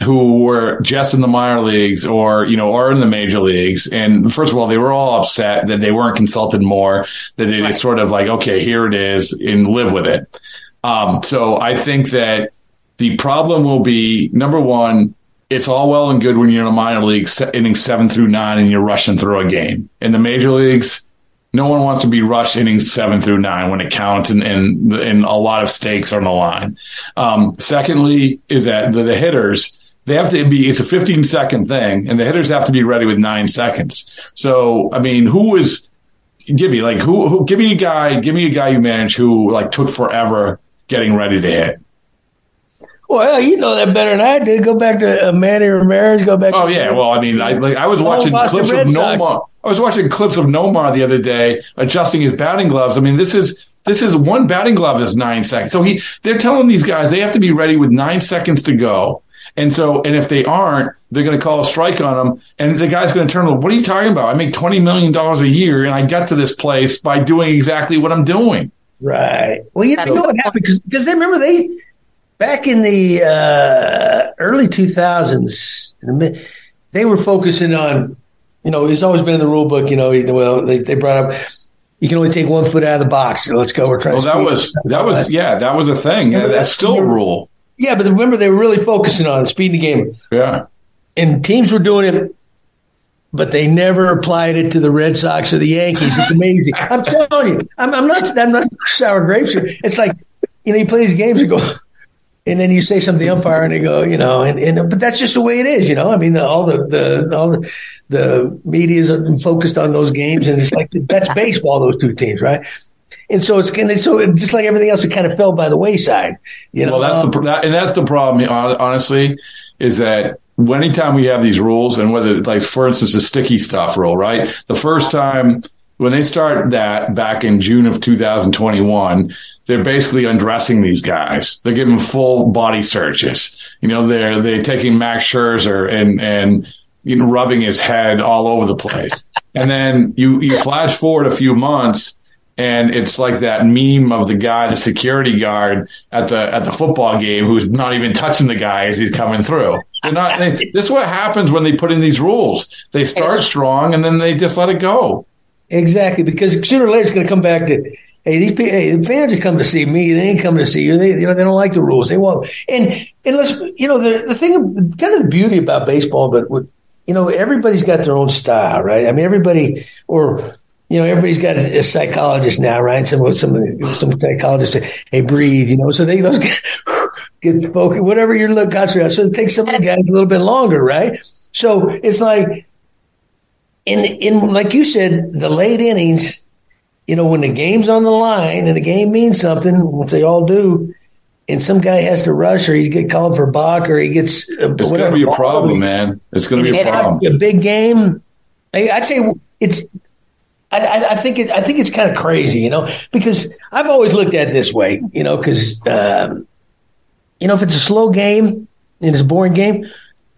who were just in the minor leagues or, you know, or in the major leagues. And first of all, they were all upset that they weren't consulted more, that they right. just sort of like, okay, here it is and live with it. Um, so I think that the problem will be, number one, it's all well and good when you're in a minor league innings seven through nine and you're rushing through a game. In the major leagues, no one wants to be rushed innings seven through nine when it counts and and, and a lot of stakes are on the line. Um, secondly, is that the, the hitters, they have to be, it's a fifteen second thing and the hitters have to be ready with nine seconds. So, I mean, who is, give me like, who, who, give me a guy, give me a guy you manage who like took forever getting ready to hit. Well, you know that better than I do. Go back to uh, Manny Ramirez. Go back. Oh to yeah. Manny. Well, I mean, I like I was watching clips of Nomar. I was watching clips of Nomar the other day adjusting his batting gloves. I mean, this is this is one batting glove that's nine seconds. So he they're telling these guys they have to be ready with nine seconds to go. And so, and if they aren't, they're going to call a strike on them. And the guy's going to turn. What are you talking about? I make twenty million dollars a year, and I got to this place by doing exactly what I'm doing. Right. Well, you that's know what happened because they remember they. Back in the uh, early two thousands, they were focusing on, you know, it's always been in the rule book, you know, well, they, they brought up you can only take one foot out of the box. Let's go. We're trying. Well, that was that was yeah, that was a thing. Yeah, that's still a rule. Yeah, but remember they were really focusing on speed in the game. Yeah, and teams were doing it, but they never applied it to the Red Sox or the Yankees. It's amazing. I'm telling you, I'm, I'm not I'm not sour grapes here. It's like, you know, you play these games and go, and then you say something to the umpire and they go, you know, and, and but that's just the way it is, you know. I mean, the, all the the all the, the media is focused on those games, and it's like that's baseball. Those two teams, right? And so it's kind of, so it, just like everything else, it kind of fell by the wayside. You know, well, that's um, the that, and that's the problem. Honestly, is that anytime we have these rules, and whether, like, for instance, the sticky stuff rule, right? The first time when they start that back in June of two thousand twenty-one, they're basically undressing these guys. They're giving full body searches. You know, they're they taking Max Scherzer and and you know, rubbing his head all over the place. And then you you flash forward a few months. And it's like that meme of the guy, the security guard at the at the football game, who's not even touching the guy as he's coming through. They're not. They, this is what happens when they put in these rules. They start strong and then they just let it go. Exactly, because sooner or later it's going to come back to, hey, these hey, the fans are coming to see me. They ain't coming to see you. They you know they don't like the rules. They won't. And and let's you know the the thing, kind of the beauty about baseball, but with, you know, everybody's got their own style, right? I mean, everybody or. You know, everybody's got a, a psychologist now, right? Some some some psychologist say, "Hey, breathe." You know, so they those get, get focused, whatever your look got around. So it takes some of the guys a little bit longer, right? So it's like, in in like you said, the late innings. You know, when the game's on the line and the game means something, which they all do, and some guy has to rush, or he gets called for balk, or he gets. Uh, it's going to be a problem, man. It's going to be a problem. A big game. I, I tell you, it's. I, I think it, I think it's kind of crazy, you know, because I've always looked at it this way, you know, because, um, you know, if it's a slow game and it's a boring game,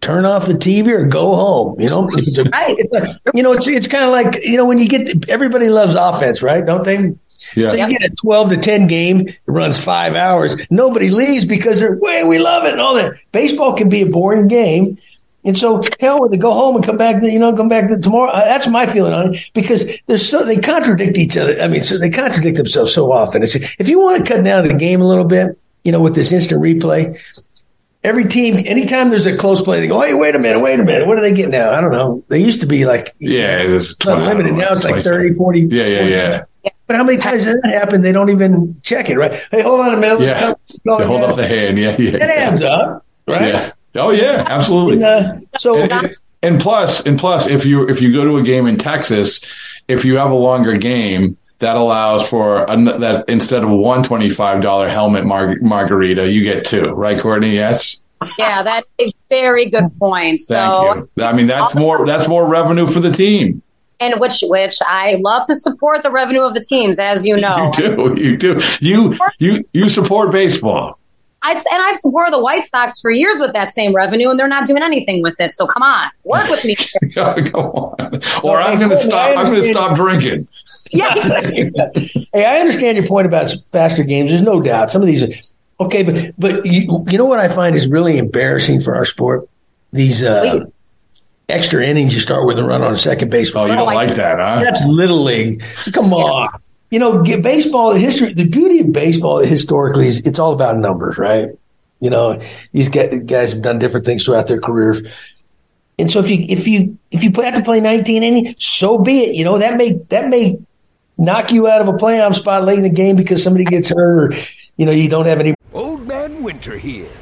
turn off the T V or go home, you know. You know, it's it's kind of like, you know, when you get – everybody loves offense, right, don't they? Yeah. So you get a twelve to ten game, it runs five hours. Nobody leaves because they're, hey, we love it and all that. Baseball can be a boring game. And so, hell, when they go home and come back, you know, come back tomorrow. That's my feeling on it, because they're so they contradict each other. I mean, so they contradict themselves so often. It's, if you want to cut down the game a little bit, you know, with this instant replay, every team, anytime there's a close play, they go, "Hey, wait a minute, wait a minute, what do they get now?" I don't know. They used to be like, yeah, it was unlimited. Now it's like thirty, forty. Yeah, yeah, yeah. yeah. But how many times does that happen? They don't even check it, right? Hey, hold on a minute. Let's yeah, come, they hold down. Up the hand. Yeah, yeah. That adds yeah. up, right? Yeah. Oh yeah, absolutely. And, uh, so and, and plus, and plus, if you if you go to a game in Texas, if you have a longer game, that allows for a, that instead of one twenty-five dollar helmet mar- margarita, you get two, right, Courtney? Yes. Yeah, that is very good point. So, thank you. I mean, that's more that's more revenue for the team. And which which I love to support the revenue of the teams, as you know. You do, you do, you you you support baseball. I, and I've supported the White Sox for years with that same revenue, and they're not doing anything with it. So come on, work with me. Go on. Or I'm going to stop. I'm going to stop drinking. Yeah, exactly. Hey, I understand your point about faster games. There's no doubt. Some of these are okay, but but you, you know what I find is really embarrassing for our sport? These uh, extra innings you start with a run on second base. Oh, you don't like that, huh? That's Little League. Come on. Yeah. You know, baseball history. The beauty of baseball historically is it's all about numbers, right? You know, these guys have done different things throughout their careers, and so if you if you if you have to play nineteen innings, so be it. You know, that may that may knock you out of a playoff spot late in the game because somebody gets hurt, or you know you don't have any. Old man winter here.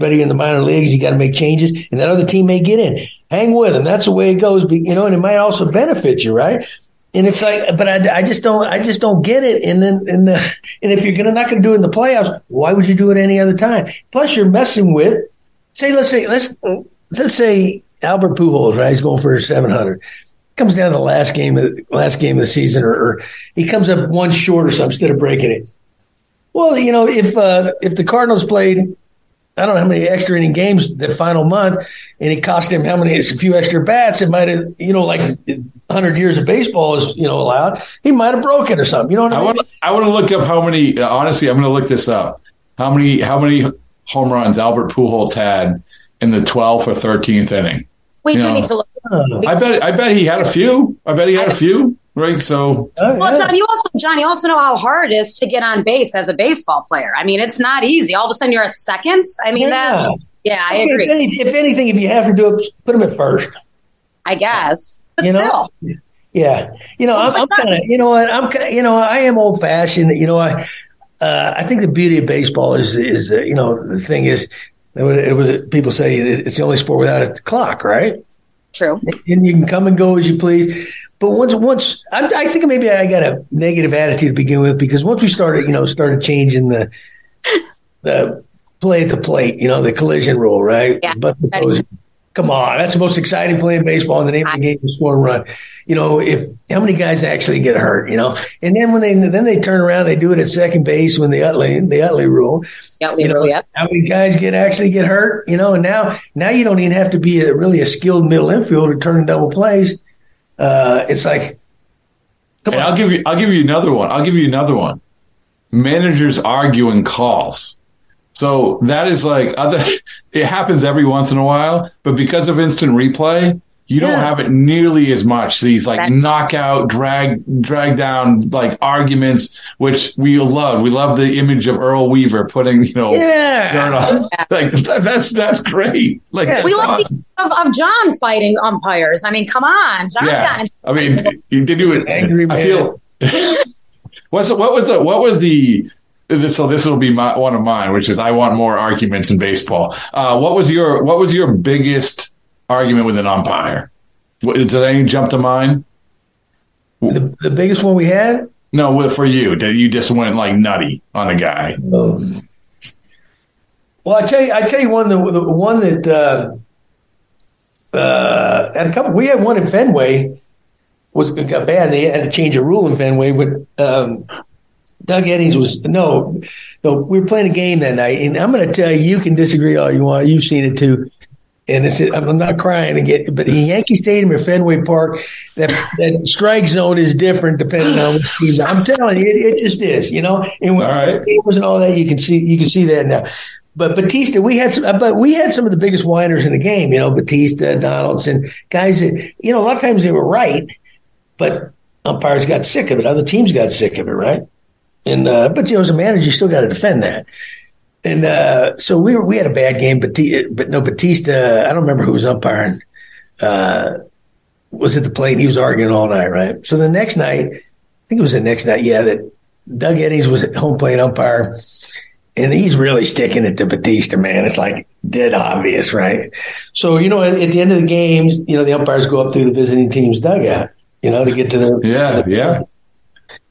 Everybody in the minor leagues, you got to make changes, and that other team may get in. Hang with them. That's the way it goes, you know, and it might also benefit you, right? And it's like, but I, I just don't, I just don't get it. And then, and the, and if you're gonna not gonna do it in the playoffs, why would you do it any other time? Plus, you're messing with, say, let's say, let's let's say Albert Pujols, right? He's going for seven hundred. Comes down to the last game, of, last game of the season, or, or he comes up one short or something instead of breaking it. Well, you know, if uh, if the Cardinals played, I don't know how many extra inning games the final month, and it cost him how many, a few extra bats. It might have, you know, like one hundred years of baseball is, you know, allowed. He might have broken or something. You know what I mean? I want, I want to look up how many. Honestly, I'm going to look this up. How many? How many home runs Albert Pujols had in the twelfth or thirteenth inning? We you do know, need to look. I bet. I bet he had a few. I bet he had a few. Right, so well, John, you also, John, you also know how hard it is to get on base as a baseball player. I mean, it's not easy. All of a sudden, you're at second. I mean, yeah. that's yeah, I if, agree. If, any, if anything, if you have to do it, put him at first. I guess, but you still, know? yeah, you know, I'm, I'm kind of, you know, what I'm, kinda, you know, I am old fashioned. You know, I, uh, I think the beauty of baseball is, is, uh, you know, the thing is, it was people say it's the only sport without a clock, right? True, and you can come and go as you please. But once, once I, I think maybe I got a negative attitude to begin with, because once we started, you know, started changing the the play at the plate, you know, the collision rule, right? Yeah. But those, come on, that's the most exciting play in baseball. In the name of the game is score a run. You know, if how many guys actually get hurt, you know, and then when they then they turn around, they do it at second base when the Utley the Utley rule. The Utley you know, rule, yeah. How many guys get actually get hurt, you know? And now now you don't even have to be a, really a skilled middle infielder turning double plays. Uh, it's like, come on. I'll give you. I'll give you another one. I'll give you another one. Managers arguing calls. So that is like other. It happens every once in a while, but because of instant replay, you yeah. don't have it nearly as much. These like that- knockout, drag, drag down, like arguments, which we love. We love the image of Earl Weaver putting, you know, yeah, like that's that's great. Like yeah. we love awesome. the of, of John fighting umpires. I mean, come on, John's yeah. gotten. I mean, he did do it. Angry man. I feel. What's what was the what was the this, so this will be my, one of mine, which is I want more arguments in baseball. Uh, what was your what was your biggest argument with an umpire? Did any jump to mind? The, the biggest one we had? No, for you. Did you just went like nutty on a guy? Um, well, I tell you, I tell you one. The, the one that uh, uh, had a couple. We had one in Fenway. Was it got bad. They had to change a rule in Fenway. But um, Doug Eddings was no, no. We were playing a game that night, and I'm going to tell you. You can disagree all you want. You've seen it too. And it's, I'm not crying again, but in Yankee Stadium or Fenway Park, that, that strike zone is different depending on which team. I'm telling you, it, it just is, you know. And when right. it wasn't all that, you can see you can see that now. But Bautista, we had some, but we had some of the biggest whiners in the game, you know, Bautista, Donaldson, guys that, you know, a lot of times they were right, but umpires got sick of it, other teams got sick of it, right? And uh, but you know, as a manager, you still got to defend that. And uh, so we were, we had a bad game, but, but no, Bautista, I don't remember who was umpiring, uh, was at the plate. He was arguing all night, right? So the next night, I think it was the next night, yeah, that Doug Eddings was at home plate umpire, and he's really sticking it to Bautista, man. It's like dead obvious, right? So, you know, at, at the end of the game, you know, the umpires go up through the visiting team's dugout, you know, to get to the – Yeah, to the, yeah.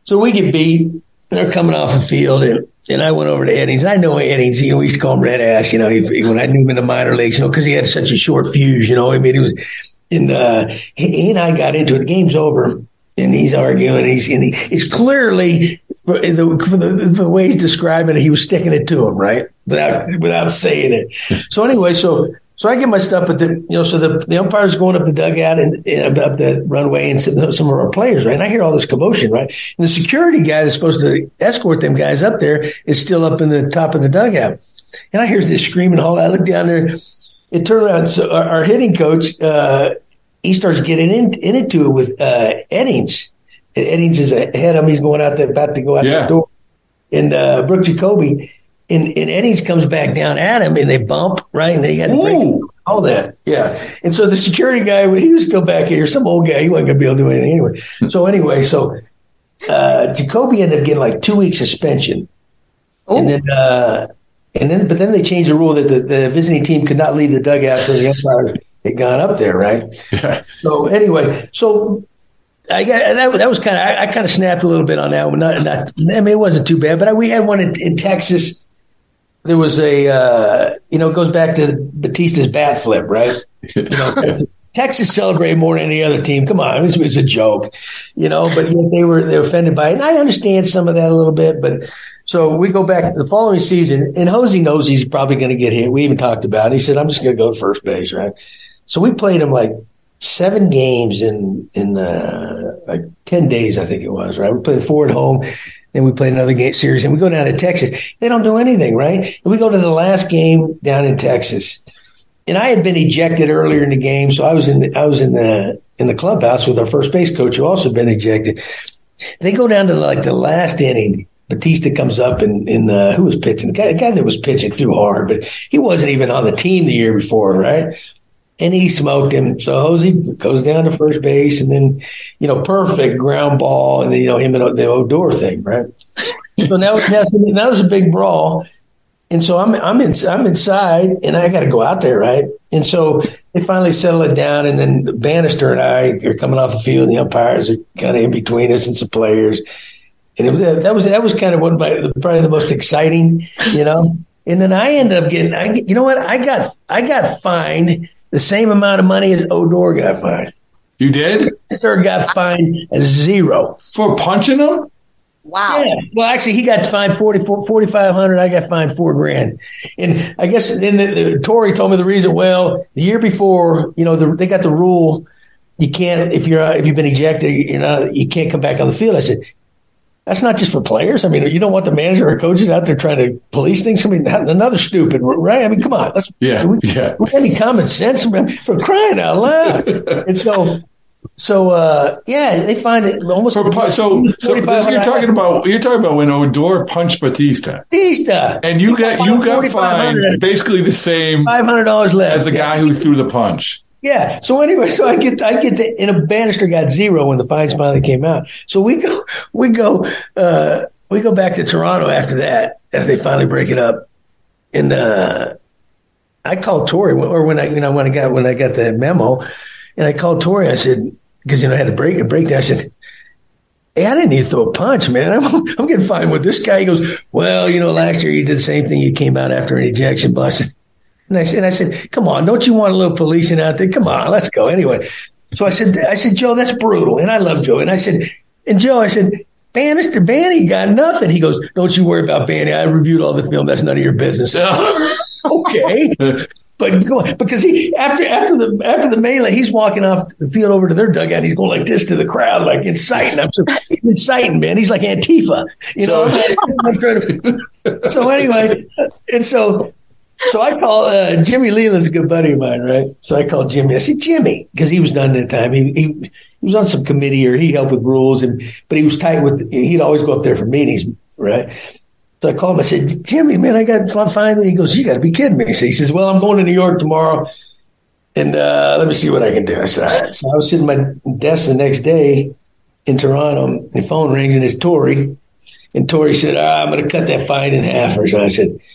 So we get beat. They're coming off the field, and – And I went over to Eddings. I know Eddings. You know, we used to call him Red Ass. You know, he, he, when I knew him in the minor leagues, you know, because he had such a short fuse. You know, I mean, he was. And uh, he, he and I got into it. The game's over, and he's arguing. And he's. And he, it's clearly for the, for the, the way he's describing it. He was sticking it to him, right? Without without saying it. So anyway, so so I get my stuff, but the you know, so the the umpire's going up the dugout and, and up the runway, and some, some of our players, right? And I hear all this commotion, right? And the security guy that's supposed to escort them guys up there is still up in the top of the dugout, and I hear this screaming, holler. I look down there. It turned around. So our, our hitting coach, uh, he starts getting in, in into it with uh, Eddings. Eddings is ahead of him. He's going out there, about to go out yeah. the door, and uh, Brooke Jacoby. And, and Eddings comes back down at him, and they bump, right? And they had to break him, all that. Yeah. And so the security guy, he was still back here. Some old guy, he wasn't going to be able to do anything anyway. So anyway, so uh, Jacoby ended up getting like two week suspension. Ooh. And then, uh, and then, but then they changed the rule that the, the visiting team could not leave the dugout until the umpire had gone up there, right? Yeah. So anyway, so I got that. That was kind of I, I kind of snapped a little bit on that one. Not, not, I mean, it wasn't too bad, but I, we had one in, in Texas. There was a, uh, you know, it goes back to Bautista's bat flip, right? You know, Texas celebrated more than any other team. Come on, this was a joke, you know. But yet they were they were offended by it, and I understand some of that a little bit. But so we go back the following season, and Hosey knows he's probably going to get hit. We even talked about it. He said, "I'm just going to go to first base," right? So we played him like seven games in in uh, like ten days, I think it was. Right, we played four at home. And we play another game series, and we go down to Texas. They don't do anything, right? And we go to the last game down in Texas, and I had been ejected earlier in the game, so I was in the, I was in the in the clubhouse with our first base coach, who also been ejected. And they go down to like the last inning. Bautista comes up, and in the who was pitching? The guy, the guy that was pitching too hard, but he wasn't even on the team the year before, right? And he smoked him. So Jose goes down to first base, and then, you know, perfect ground ball, and then, you know, him and the Odor thing, right? So now, now, now there's a big brawl, and so I'm I'm in, I'm inside, and I got to go out there, right? And so they finally settle it down, and then Bannister and I are coming off the field, and the umpires are kind of in between us and some players, and it, that was that was kind of one of my, probably the most exciting, you know. And then I ended up getting, I you know what I got I got fined. The same amount of money as Odor got fined. You did? Bannister got fined as zero. For punching him? Wow. Yeah. Well, actually, he got fined forty-five hundred dollars. I got fined four grand. And I guess then the, the Tory told me the reason. Well, the year before, you know, the, they got the rule you can't if you're if you've been ejected, you're not you can't come back on the field. I said, that's not just for players. I mean, you don't want the manager or coaches out there trying to police things. I mean, another stupid, right? I mean, come on. Let's, yeah, we, yeah. we have any common sense for crying out loud? And so, so uh, yeah, they find it almost. For, the, so, so this, you're talking about you're talking about when Odor punched Bautista. Bautista, and you got, got you got fined basically the same five hundred dollars less as the yeah. guy who threw the punch. Yeah. So anyway, so I get, I get the, and a Bannister got zero when the fines finally came out. So we go, we go, uh, we go back to Toronto after that, after they finally break it up. And, uh, I called Tory or when I, you know, when I got, when I got the memo and I called Tory, I said, cause you know, I had a break, a breakdown. I said, hey, I didn't need to throw a punch, man. I'm, I'm getting fined with this guy. He goes, well, you know, last year you did the same thing. You came out after an ejection. But I said, And I said, and I said, come on, don't you want a little policing out there? Come on, let's go. Anyway, so I said, I said, Joe, that's brutal. And I love Joe. And I said, and Joe, I said, Bannister, Banny got nothing. He goes, don't you worry about Banny. I reviewed all the film. That's none of your business. Okay. But go on, because he after after the after the melee, he's walking off the field over to their dugout. He's going like this to the crowd, like inciting. I'm so, he's inciting, man. He's like Antifa, you know. So anyway, and so. So I call uh, Jimmy Leland's a good buddy of mine, right? So I called Jimmy. I said, Jimmy, because he was done at the time. He, he he was on some committee or he helped with rules, and but he was tight with – he'd always go up there for meetings, right? So I called him. I said, Jimmy, man, I got – finally – he goes, you got to be kidding me. So he says, well, I'm going to New York tomorrow, and uh, let me see what I can do. I said, all right. So I was sitting at my desk the next day in Toronto, and the phone rings, and it's Tory. And Tory said, ah, I'm going to cut that fine in half. Or so I said –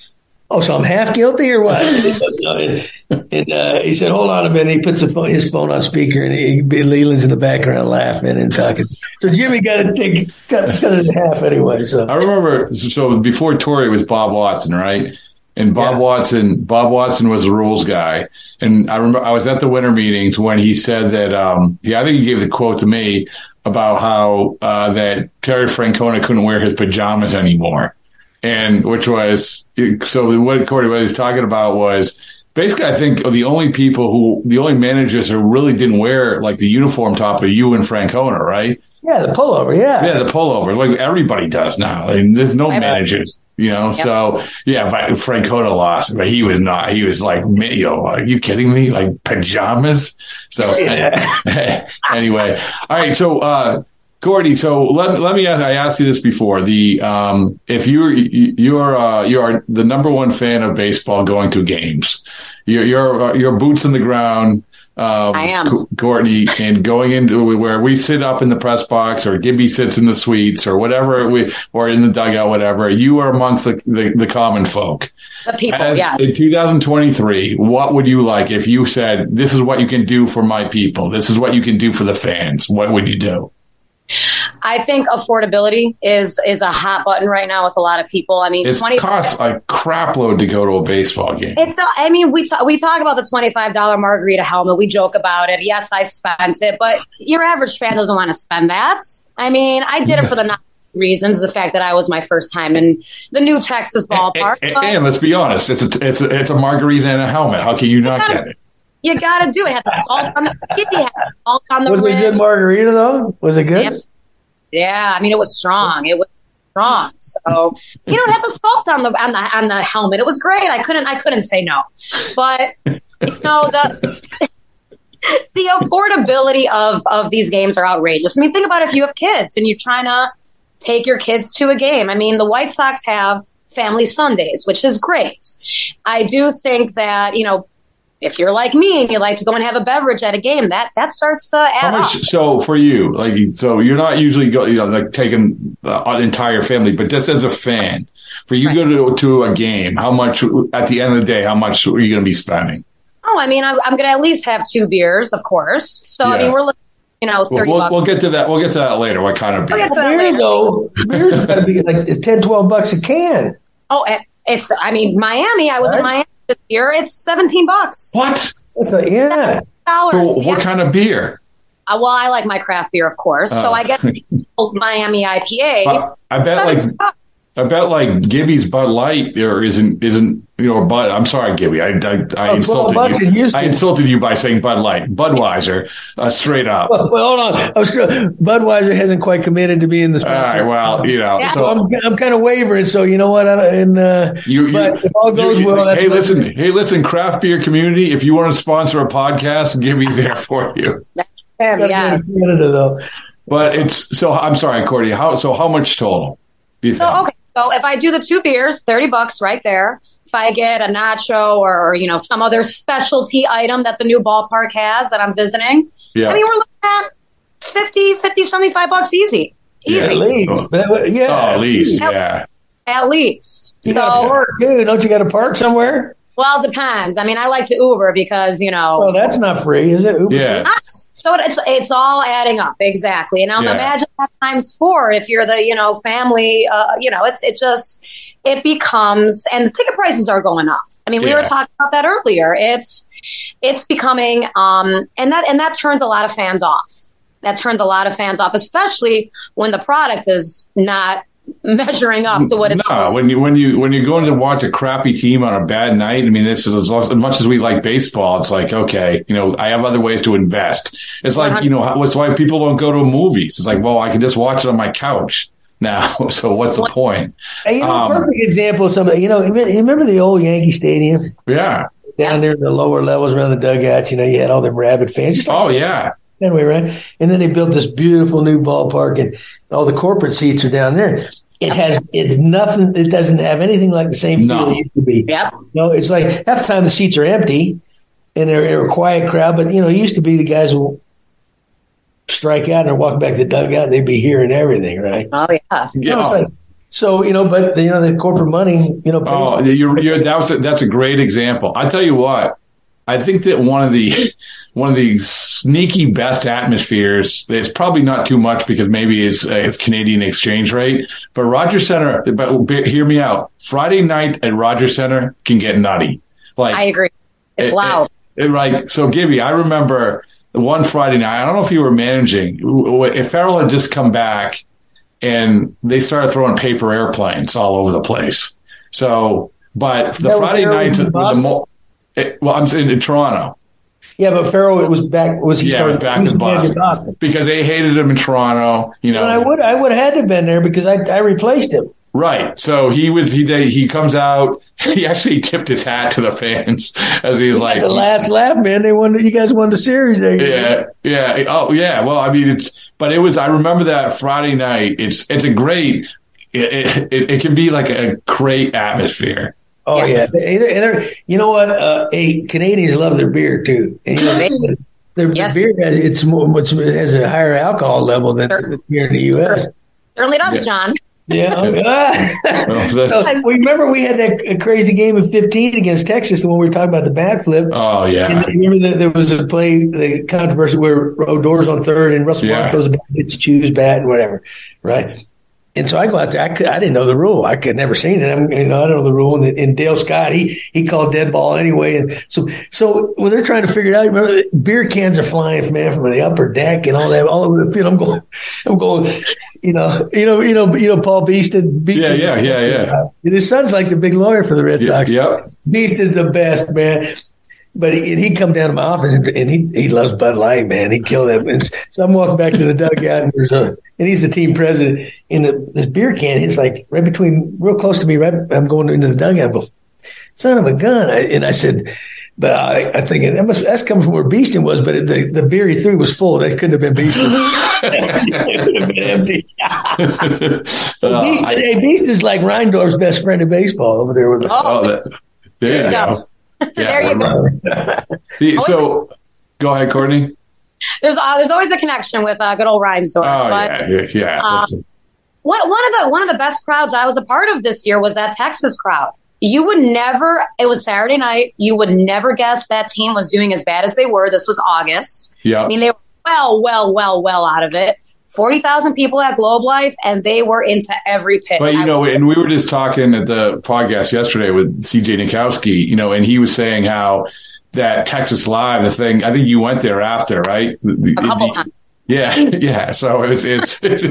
oh, so I'm half guilty or what? and and uh, he said, hold on a minute. He puts the phone, his phone on speaker, and he, Leland's in the background laughing and talking. So Jimmy got to take cut, cut it in half anyway. So I remember. So before Tory was Bob Watson, right? And Bob yeah. Watson, Bob Watson was the rules guy. And I remember I was at the winter meetings when he said that. Um, yeah, I think he gave the quote to me about how uh, that Terry Francona couldn't wear his pajamas anymore. And which was so what Cordy was talking about was basically, I think, the only people who the only managers who really didn't wear like the uniform top are you and Francona, right? Yeah, the pullover. Yeah, yeah, the pullover. Like everybody does now. I mean, there's no I managers, know. you know. Yep. So yeah, but Francona lost, but he was not. He was like, you know, are you kidding me? Like pajamas. So yeah. Anyway, all right. So. uh Cordy, so let let me ask, I asked you this before. The um, if you're you're uh, you are the number one fan of baseball, going to games, you're you're, you're boots on the ground. Um, I am. C- Courtney, and going into where we sit up in the press box, or Gibby sits in the suites, or whatever, we or in the dugout, whatever. You are amongst the, the, the common folk. The people, As, yeah. In two thousand twenty-three, what would you like if you said, this is what you can do for my people? This is what you can do for the fans. What would you do? I think affordability is is a hot button right now with a lot of people. I mean, it costs a crap load to go to a baseball game. It's a, I mean, we talk, we talk about the twenty-five dollars margarita helmet. We joke about it. Yes, I spent it, but your average fan doesn't want to spend that. I mean, I did it for the reasons, the fact that I was my first time in the new Texas ballpark. And, and, and let's be honest, it's a, it's a, it's a margarita and a helmet. How can you not get it? You got to do it. It had the salt on the, had the, salt on the Was rim. It a good margarita, though? Was it good? Yeah. yeah. I mean, it was strong. It was strong. So, you know, it had the salt on the, on the on the helmet. It was great. I couldn't I couldn't say no. But, you know, the the affordability of, of these games are outrageous. I mean, think about if you have kids and you're trying to take your kids to a game. I mean, the White Sox have family Sundays, which is great. I do think that, you know, if you're like me and you like to go and have a beverage at a game, that, that starts to add How much, up. So for you, like, so you're not usually go, you know, like taking uh, an entire family, but just as a fan, for you right. go to to a game, how much at the end of the day, how much are you going to be spending? Oh, I mean, I'm, I'm going to at least have two beers, of course. So yeah. I mean, we're looking, you know, thirty. We'll, we'll, bucks. We'll get to that. We'll get to that later. What kind of beer? We'll get to that later. Though, beers are going to be like ten, twelve bucks a can. Oh, it's. I mean, Miami. I was right. in Miami. This year, it's seventeen bucks. What? That's a, yeah. For what yeah. kind of beer? Uh, well, I like my craft beer, of course. Oh. So I get old Miami I P A. Uh, I bet like bucks. I bet like Gibby's Bud Light or isn't isn't you know Bud. I'm sorry, Gibby. I I, I oh, insulted you. you I insulted you by saying Bud Light, Budweiser, uh, straight up. Well, well hold on. I was, Budweiser hasn't quite committed to being this. All right. Well, you know, yeah. so I'm I'm kind of wavering. So you know what? I don't, and uh, you, you, but if all goes you, you, well, that's hey, listen, good. hey, listen, craft beer community. If you want to sponsor a podcast, Gibby's there for you. yeah. Canada though. But it's so. I'm sorry, Cordy. How so? How much total? Do you think? So, okay. So if I do the two beers, thirty bucks right there. If I get a nacho or, you know, some other specialty item that the new ballpark has that I'm visiting, yeah. I mean, we're looking at fifty, fifty, seventy-five bucks easy. Easy. Yeah, at least. Oh. Yeah. Oh, at least, at, yeah. At least. You so, gotta park, too. Don't you got to park somewhere? Well, it depends. I mean, I like to Uber because, you know. Well, that's not free, is it? Uber yeah. free? So it's it's all adding up. Exactly. And I'm yeah. imagine that times four if you're the, you know, family, uh, you know, it's it just, it becomes, and the ticket prices are going up. I mean, we yeah. were talking about that earlier. It's it's becoming, um, and that and that turns a lot of fans off. That turns a lot of fans off, especially when the product is not measuring up to what it's no, when you when you when you're going to watch a crappy team on a bad night. I mean, this is as much as we like baseball. It's like, okay, you know, I have other ways to invest. It's like one hundred percent. You know, that's why people don't go to movies. It's like, well, I can just watch it on my couch now. So what's the point? And, you know, um, a perfect example of something. You know, you remember the old Yankee Stadium? Yeah, down there in the lower levels around the dugout. You know, you had all them rabid fans. Just like oh yeah. Anyway, right? And then they built this beautiful new ballpark, and all the corporate seats are down there. It has it nothing. It doesn't have anything like the same feel no. it used to be. Yep. You know, it's like half the time the seats are empty, and they're, they're a quiet crowd. But you know, it used to be the guys who strike out and walk back to the dugout, and they'd be hearing everything, right? Oh yeah. You know, yeah. It's like, so you know, but you know, the corporate money, you know. Oh, you're, you're, that was a, that's a great example. I tell you what. I think that one of the one of the sneaky best atmospheres, it's probably not too much because maybe it's uh, it's Canadian exchange rate, but Rogers Centre, but hear me out. Friday night at Rogers Centre can get nutty. Like I agree. It's it, loud. It, it, right. So Gibby, I remember one Friday night, I don't know if you were managing, if Farrell had just come back and they started throwing paper airplanes all over the place. So, but the that Friday nights at the mall. It, well, I'm saying in Toronto. Yeah, but Farrell it was back. Was he yeah, was back in Boston, Boston because they hated him in Toronto. You know, and I would I would have had to have been there because I I replaced him. Right. So he was he they, he comes out. He actually tipped his hat to the fans as he was he like the last laugh, man. They won. You guys won the series. There, yeah. Know? Yeah. Oh yeah. Well, I mean, it's but it was. I remember that Friday night. It's it's a great. It it, it, it can be like a great atmosphere. Oh yeah, yeah. And they're, and they're, you know what? Uh, hey, Canadians love their beer too. And, you know, they, their yes. beer has, it's more, it's, it has a higher alcohol level than sure. beer in the U S. Certainly does, yeah. John. Yeah. Well, remember we had that crazy game of fifteen against Texas, the one we were talking about, the bat flip. Oh yeah. And remember the, there was a play, the controversy where Odor's on third and Russell yeah. Mark gets choose bat and whatever, right? And so I go out there. I, could, I didn't know the rule. I could never seen it. I mean, you know, I don't know the rule. And, and Dale Scott, he he called dead ball anyway. And so so when they're trying to figure it out, remember beer cans are flying, man, from the upper deck and all that, all over the field. I'm going, I'm going, you know, you know, you know, you know, Paul Beeston. Beeston yeah, yeah, yeah, yeah. And his son's like the big lawyer for the Red Sox. Yeah, yeah. Beeston's the best, man. But he, he'd come down to my office, and he he loves Bud Light, man. He killed him. And so I'm walking back to the dugout, and, there's a, and he's the team president. And the, the beer can hits like right between, real close to me. Right, I'm going into the dugout. I go, son of a gun! I, and I said, but I, I think that must that's coming from where Beeston was. But it, the the beer he threw was full. That couldn't have been Beeston. It would have been empty. uh, Beeston, I, hey, Beeston's like Reindorf's best friend in baseball over there with us. Oh, the, there you yeah. go. Yeah, there you go. So, go ahead, Courtney. There's uh, there's always a connection with uh, good old Reinsdorf. Oh but, yeah, yeah. Uh, one one of the one of the best crowds I was a part of this year was that Texas crowd. You would never. It was Saturday night. You would never guess that team was doing as bad as they were. This was August. Yeah. I mean, they were well, well, well, well out of it. forty thousand people at Globe Life, and they were into every pitch. But, you know, and we were just talking at the podcast yesterday with C J. Nitkowski, you know, and he was saying how that Texas Live, the thing, I think you went there after, right? A couple it, times. Yeah, yeah. So it's it's, it's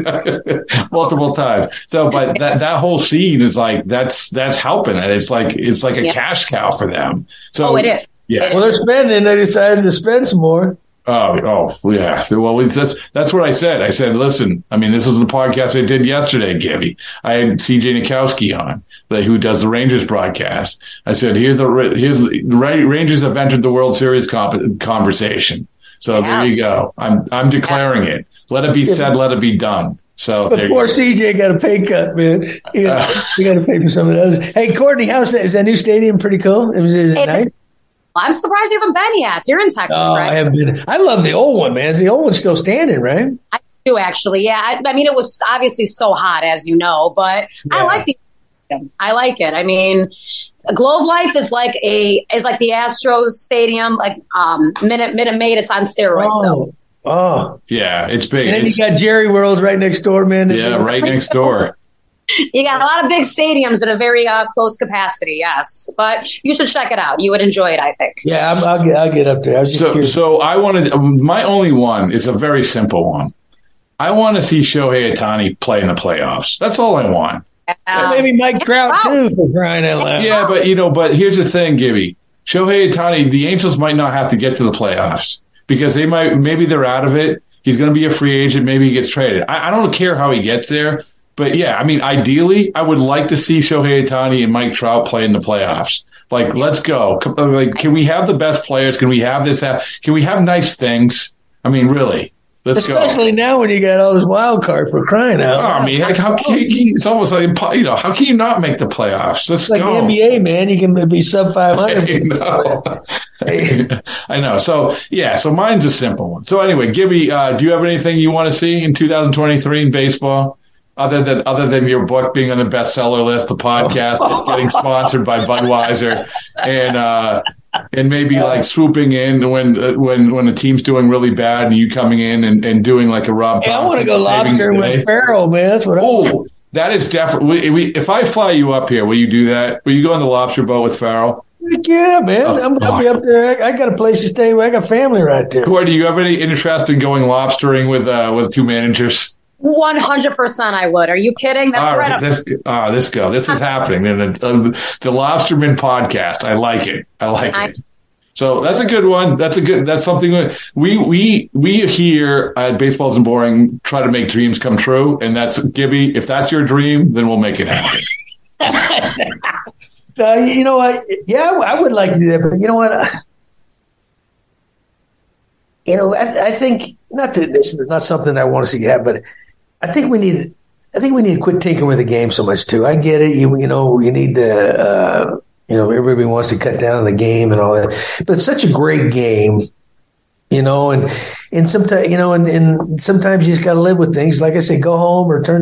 multiple times. So, but that, that whole scene is like, that's that's helping it. It's like, it's like a yeah. cash cow for them. So, oh, it is. Yeah. It well, they're spending. They decided to spend some more. Oh, oh, yeah. Well, it's, that's that's what I said. I said, listen, I mean, this is the podcast I did yesterday, Gibby. I had C J. Nitkowski on, the, who does the Rangers broadcast. I said, here's the here's the Rangers have entered the World Series comp- conversation. So yeah. there you go. I'm I'm declaring yeah. it. Let it be said. Let it be done. So but poor C J got a pay cut, man. You got to pay for some of those. Hey, Courtney, how's that? Is that new stadium pretty cool? Is, is it nice? I'm surprised you haven't been yet. You're in Texas, oh, right? I haven't been. I love the old one, man. The old one's still standing, right? I do, actually. Yeah. I, I mean, it was obviously so hot, as you know, but yeah. I like the. I like it. I mean, Globe Life is like a is like the Astros stadium, like um, Minute Minute Maid. It's on steroids. Oh, so. oh. yeah, it's big. And then it's, you got Jerry World right next door, man. Yeah, right next door. You got a lot of big stadiums in a very uh, close capacity, yes. But you should check it out. You would enjoy it, I think. Yeah, I'm, I'll, get, I'll get up there. I was just so, so I wanted – my only one is a very simple one. I want to see Shohei Ohtani play in the playoffs. That's all I want. Um, yeah, maybe Mike Trout, too, for crying out loud. Yeah, but, you know, but here's the thing, Gibby. Shohei Ohtani, the Angels might not have to get to the playoffs because they might – maybe they're out of it. He's going to be a free agent. Maybe he gets traded. I, I don't care how he gets there. But, yeah, I mean, ideally, I would like to see Shohei Ohtani and Mike Trout play in the playoffs. Like, let's go. Like, can we have the best players? Can we have this? Can we have nice things? I mean, really, let's Especially go. Especially now when you got all this wild card for crying out. Oh, I mean, like, how can you, it's almost like, you know, how can you not make the playoffs? Let's it's like go. Like the N B A, man. You can be sub five hundred. I know. Hey. I know. So, yeah, so mine's a simple one. So, anyway, Gibby, uh, do you have anything you want to see in two thousand twenty-three in baseball? Other than other than your book being on the bestseller list, the podcast getting sponsored by Budweiser, and uh, and maybe like swooping in when uh, when when the team's doing really bad, and you coming in and, and doing like a Rob. Hey, Thompson, I want to go lobster with Farrell, man. That's what. Oh, that is definitely. If I fly you up here, will you do that? Will you go on the lobster boat with Farrell? Yeah, man. Oh, I'm gonna be up there. I, I got a place to stay. I got family right there. Corey, do you have any interest in going lobstering with uh, with two managers? One hundred percent, I would. Are you kidding? That's all right. Let's right oh, this go. This is happening. The, the, the Lobsterman podcast. I like it. I like I, it. So that's a good one. That's a good. That's something that we we we here at Baseball's and Boring try to make dreams come true. And that's Gibby. If that's your dream, then we'll make it happen. uh, you know what? Yeah, I would like to do that. But you know what? Uh, you know, I, I think not that this is not something I want to see happen, but. I think we need. I think we need to quit tinkering with the game so much too. I get it. You you know you need to uh, You know, everybody wants to cut down on the game and all that, but it's such a great game, you know, and, and sometimes, you know, and, and sometimes you just got to live with things. Like I say, go home or turn.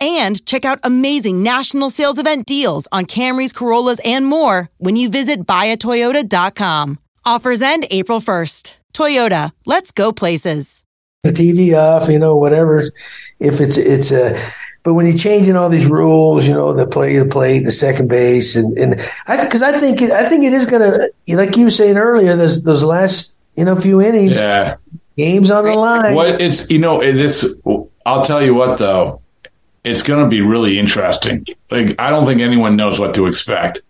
And check out amazing national sales event deals on Camrys, Corollas, and more when you visit buy a toyota dot com. Offers end April first. Toyota, let's go places. The T V off, you know, whatever. If it's it's a, but when you're changing all these rules, you know, the play, the plate, the second base, and and I because I think it, I think it is gonna, like you were saying earlier, those those last you know few innings, yeah. games on the line. What it's you know this, I'll tell you what though. It's going to be really interesting. Like, I don't think anyone knows what to expect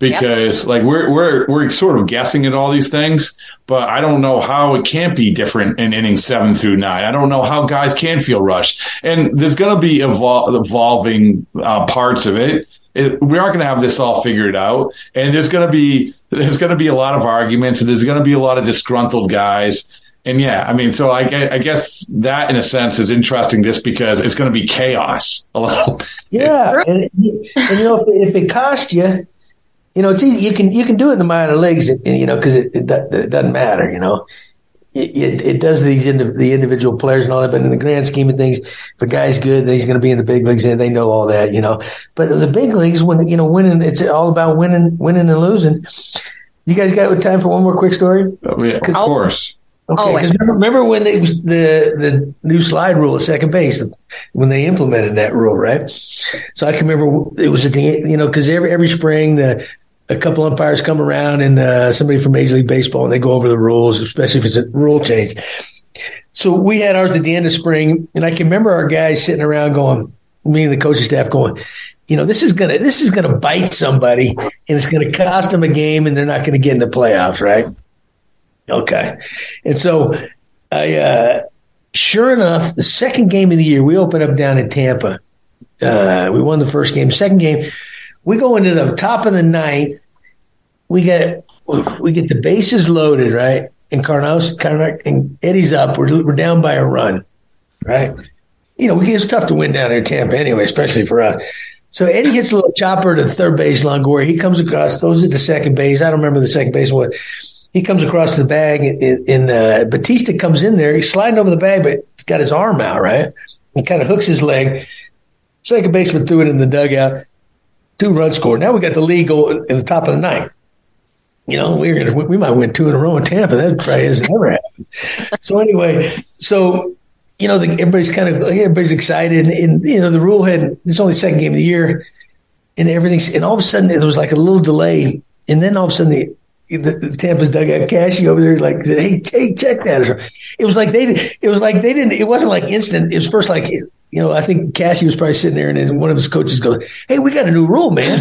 because, yep. like, we're we're we're sort of guessing at all these things, but I don't know how it can't be different in innings seven through nine. I don't know how guys can feel rushed, and there's going to be evol- evolving uh, parts of it. it. We aren't going to have this all figured out, and there's going to be there's going to be a lot of arguments, and there's going to be a lot of disgruntled guys. And yeah, I mean, so I, I guess that in a sense is interesting just because it's going to be chaos a little bit. Yeah. And, and you know, if, if it costs you, you know, it's easy. You can, you can do it in the minor leagues, you know, because it, it, it doesn't matter, you know. It, it, it does these ind- the individual players and all that, but in the grand scheme of things, if a guy's good, then he's going to be in the big leagues, and they know all that, you know. But the big leagues, when, you know, winning, it's all about winning, winning and losing. You guys got time for one more quick story? Oh, yeah, of course. Okay, because remember, remember when they, the the new slide rule at second base, when they implemented that rule, right? So I can remember it was, a, you know, because every, every spring the, a couple umpires come around and uh, somebody from Major League Baseball, and they go over the rules, especially if it's a rule change. So we had ours at the end of spring, and I can remember our guys sitting around going, me and the coaching staff going, you know, this is gonna this is gonna bite somebody, and it's gonna cost them a game, and they're not gonna get in the playoffs, right? Okay. And so I, uh, sure enough, the second game of the year, we opened up down in Tampa. Uh, we won the first game. Second game, we go into the top of the ninth. We get, we get the bases loaded, right? And Carnos, Carnos and Eddie's up. We're, we're down by a run, right? You know, it's tough to win down here in Tampa anyway, especially for us. So Eddie hits a little chopper to the third base, Longoria. He comes across, throws it to second base. I don't remember the second base one. He comes across the bag, and, and uh, Bautista comes in there. He's sliding over the bag, but he's got his arm out, right? He kind of hooks his leg. Second baseman threw it in the dugout. Two runs scored. Now we got the lead going in the top of the ninth. You know, we're gonna, we might win two in a row in Tampa. That probably hasn't ever happened. So anyway, so, you know, the, everybody's kind of everybody's excited. And, and, you know, the rule had – it's only second game of the year, and everything's – and all of a sudden there was like a little delay, and then all of a sudden the – the Tampa's dugout, Cashy over there, like, hey, hey, check that. It was like they, it was like they didn't. It wasn't like instant. It was first like, you know, I think Cashy was probably sitting there, and then one of his coaches goes, "Hey, we got a new rule, man."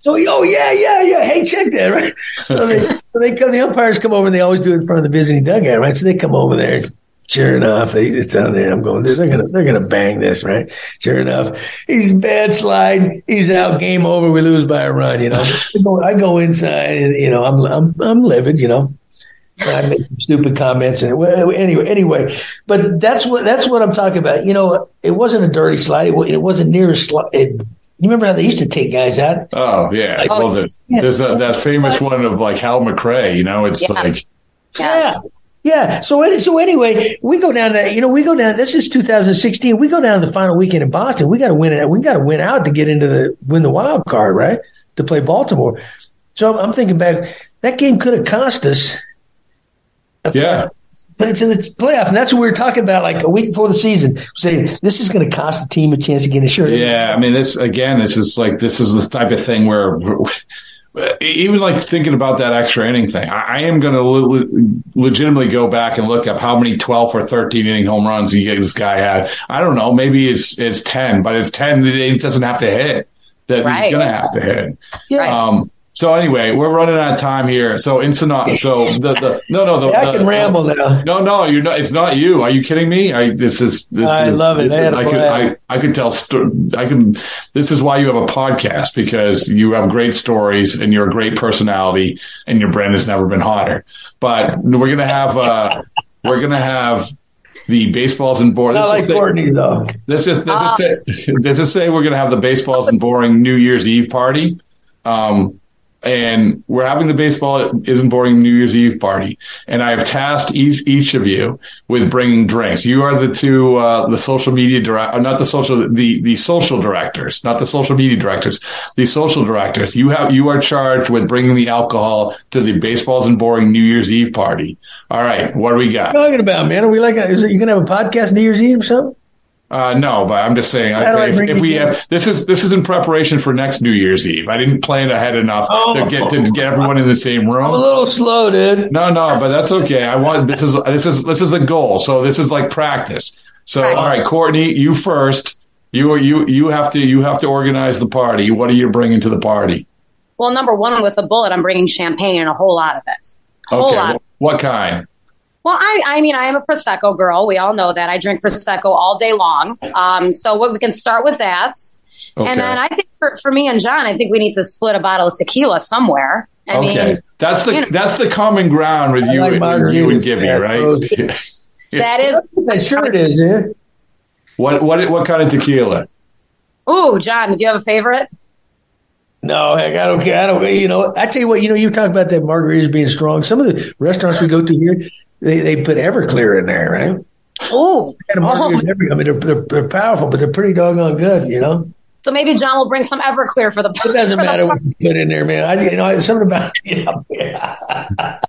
So, oh yeah, yeah, yeah. Hey, check that, right? So they, so they come. The umpires come over, and they always do it in front of the visiting dugout, right? So they come over there. Sure enough, they, it's on there. I'm going, they're gonna, they're gonna bang this, right? Sure enough, he's bad slide. He's out. Game over. We lose by a run. You know, I go, I go inside, and you know, I'm, I'm, I'm livid. You know, and I make some stupid comments, and well, anyway, anyway. But that's what, that's what I'm talking about. You know, it wasn't a dirty slide. It, it wasn't near a slide. It, you remember how they used to take guys out? Oh yeah, like, well, there's, yeah. there's a, that famous one of like Hal McRae. You know, it's yeah. like yeah. Yeah. So so anyway, we go down to, you know, we go down. This is two thousand sixteen. We go down to the final weekend in Boston. We got to win it. We got to win out to get into the win the wild card, right? To play Baltimore. So I'm, I'm thinking back, that game could have cost us. A yeah. But it's in the playoff, and that's what we were talking about like a week before the season, saying this is going to cost the team a chance to get a shirt. Yeah, I mean, this again, it's just like this is this type of thing where even like thinking about that extra inning thing, I, I am going to le- legitimately go back and look up how many twelve or thirteen inning home runs he, this guy had. I don't know, maybe it's it's ten, but it's ten that he doesn't have to hit, that right. he's going to have to hit. Yeah. Um, So anyway, we're running out of time here. So Ensenada. So the, the no no the, yeah, I can the, ramble now. No no you're not. It's not you. Are you kidding me? I this is this. I is, love it. This is, I could I, I could tell. St- I can. This is why you have a podcast, because you have great stories and you're a great personality and your brand has never been hotter. But we're gonna have uh, we're gonna have the baseballs and boring. I like Courtney though. This is this uh, is say, this is say we're gonna have the baseballs and boring New Year's Eve party. Um, And we're having the baseball isn't boring New Year's Eve party, and I have tasked each each of you with bringing drinks. You are the two uh, the social media direct, not the social the the social directors, not the social media directors, the social directors. You have you are charged with bringing the alcohol to the baseballs and boring New Year's Eve party. All right, what do we got? What are you talking about, man? Are we like? A, is it, you gonna have a podcast New Year's Eve or something? Uh, no, but I'm just saying. I if, if we have this is this is in preparation for next New Year's Eve. I didn't plan ahead enough oh. to get to get everyone in the same room. I'm a little slow, dude. No, no, but that's okay. I want this is this is this is a goal. So this is like practice. So all right, Courtney, you first. You you you have to you have to organize the party. What are you bringing to the party? Well, number one, with a bullet, I'm bringing champagne and a whole lot of it. A whole okay, lot. Well, what kind? Well, I, I mean, I am a Prosecco girl. We all know that. I drink Prosecco all day long. Um, so what, we can start with that. Okay. And then I think for, for me and John, I think we need to split a bottle of tequila somewhere. I okay. mean, that's the you know, that's the common ground with you, like and, with you and Gibby, right? Yeah. That is. That sure it is, yeah. What, what, what kind of tequila? Ooh, John, do you have a favorite? No, heck, I don't care. I don't, you know, I tell you what, you know, you talk about that margaritas being strong. Some of the restaurants we go to here, They they put Everclear in there, right? Oh, I mean they're, they're they're powerful, but they're pretty doggone good, you know. So maybe John will bring some Everclear for the. It doesn't matter what you put in there, man. I you know something about. You know, yeah.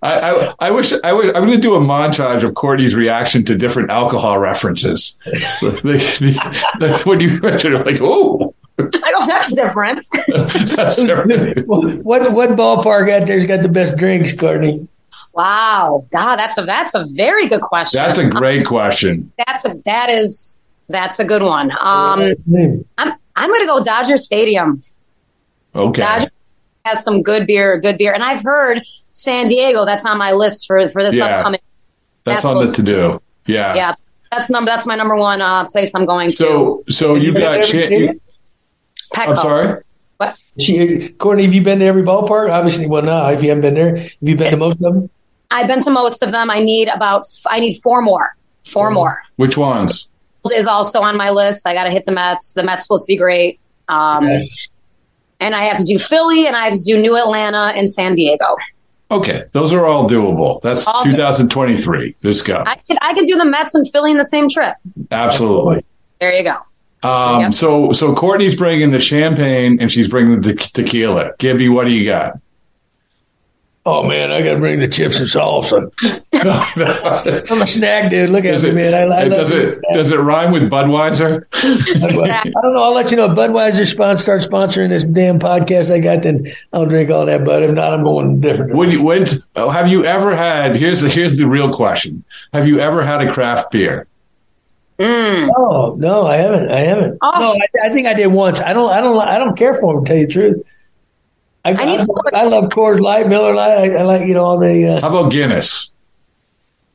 I, I I wish I would. I'm going to do a montage of Courtney's reaction to different alcohol references. the, the, the, when you mention it, like oh. I go, that's different. That's different. What what ballpark out there's got the best drinks, Courtney? Wow, God, that's a that's a very good question. That's a great question. That's a that is that's a good one. Um, I'm I'm going to go Dodger Stadium. Okay, Dodger has some good beer, good beer, and I've heard San Diego. That's on my list for for this yeah, upcoming. That's, that's on the to do. Yeah, yeah, that's number. That's my number one uh, place I'm going so, to. So so you got Ch- you, I'm sorry. What? She, Courtney, have you been to every ballpark? Obviously, well, no. If you haven't been there, have you been to most of them? I've been to most of them. I need about I need four more. Four more. Which ones? Is also on my list. I got to hit the Mets. The Mets supposed to be great. Um, yes. And I have to do Philly, and I have to do New Atlanta and San Diego. Okay, those are all doable. That's all twenty twenty-three. Let's go. I could I could do the Mets and Philly in the same trip. Absolutely. There you go. Um, yep. So so Courtney's bringing the champagne, and she's bringing the te- tequila. Gibby, what do you got? Oh, man, I got to bring the chips and salsa. I'm a snack, dude. Look at me, man. I, I love does it. Does it rhyme with Budweiser? I don't know. I'll let you know. If Budweiser sponsor, start sponsoring this damn podcast I got, then I'll drink all that. But if not, I'm going different. When you, when, oh, have you ever had – here's the here's the real question. Have you ever had a craft beer? Mm. Oh, no, I haven't. I haven't. Oh. No, I, I think I did once. I don't I don't, I don't care for them, to tell you the truth. I, I, I, love, I love Coors Light, Miller Light. I, I like, you know, all the. Uh, How about Guinness?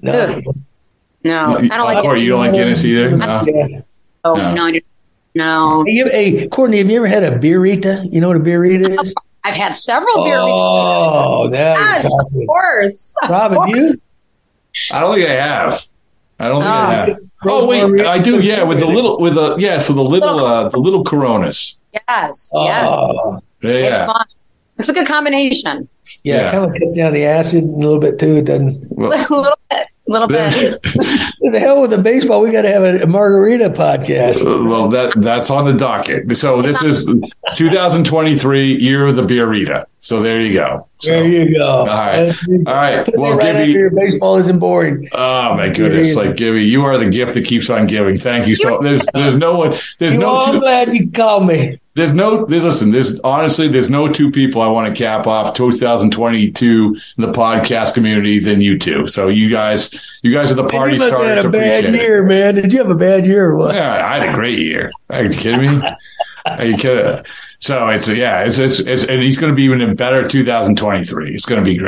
No. Ugh. No. I don't like Coors, you don't like Guinness either? No. Yeah. Oh, no. No. no. Hey, you, hey, Courtney, have you ever had a beerita? You know what a beerita is? I've had several beeritas. Oh, that's Of course. Rob, have you? I don't think I have. I don't think oh. I have. Oh, wait, I do. Yeah, with the little, with a, yeah, so the little, uh, the little Coronas. Yes. Oh. Yeah. Yeah. It's fun. It's a good combination. Yeah, yeah. It kind of cuts down the acid a little bit, too. It doesn't. Well, a little bit. A little bit. The hell with the baseball. We got to have a, a margarita podcast. Well, that that's on the docket. So it's this is twenty twenty-three, year of the beerita. So there you go. So, there you go. All right. All right. Well, right Gibby, your baseball isn't boring. Oh my goodness! Like Gibby, you are the gift that keeps on giving. Thank you so. There's, there's no one. There's you no. I'm two, glad you called me. There's no. There's, listen. There's honestly. There's no two people I want to cap off twenty twenty-two in the podcast community than you two. So you guys, you guys are the party starters. You must have had a bad year, man. Did you have a bad year or what? Yeah, I had a great year. Are you kidding me? Are you kidding? So it's yeah, it's it's, it's and he's going to be even in better two thousand twenty-three. It's going to be great.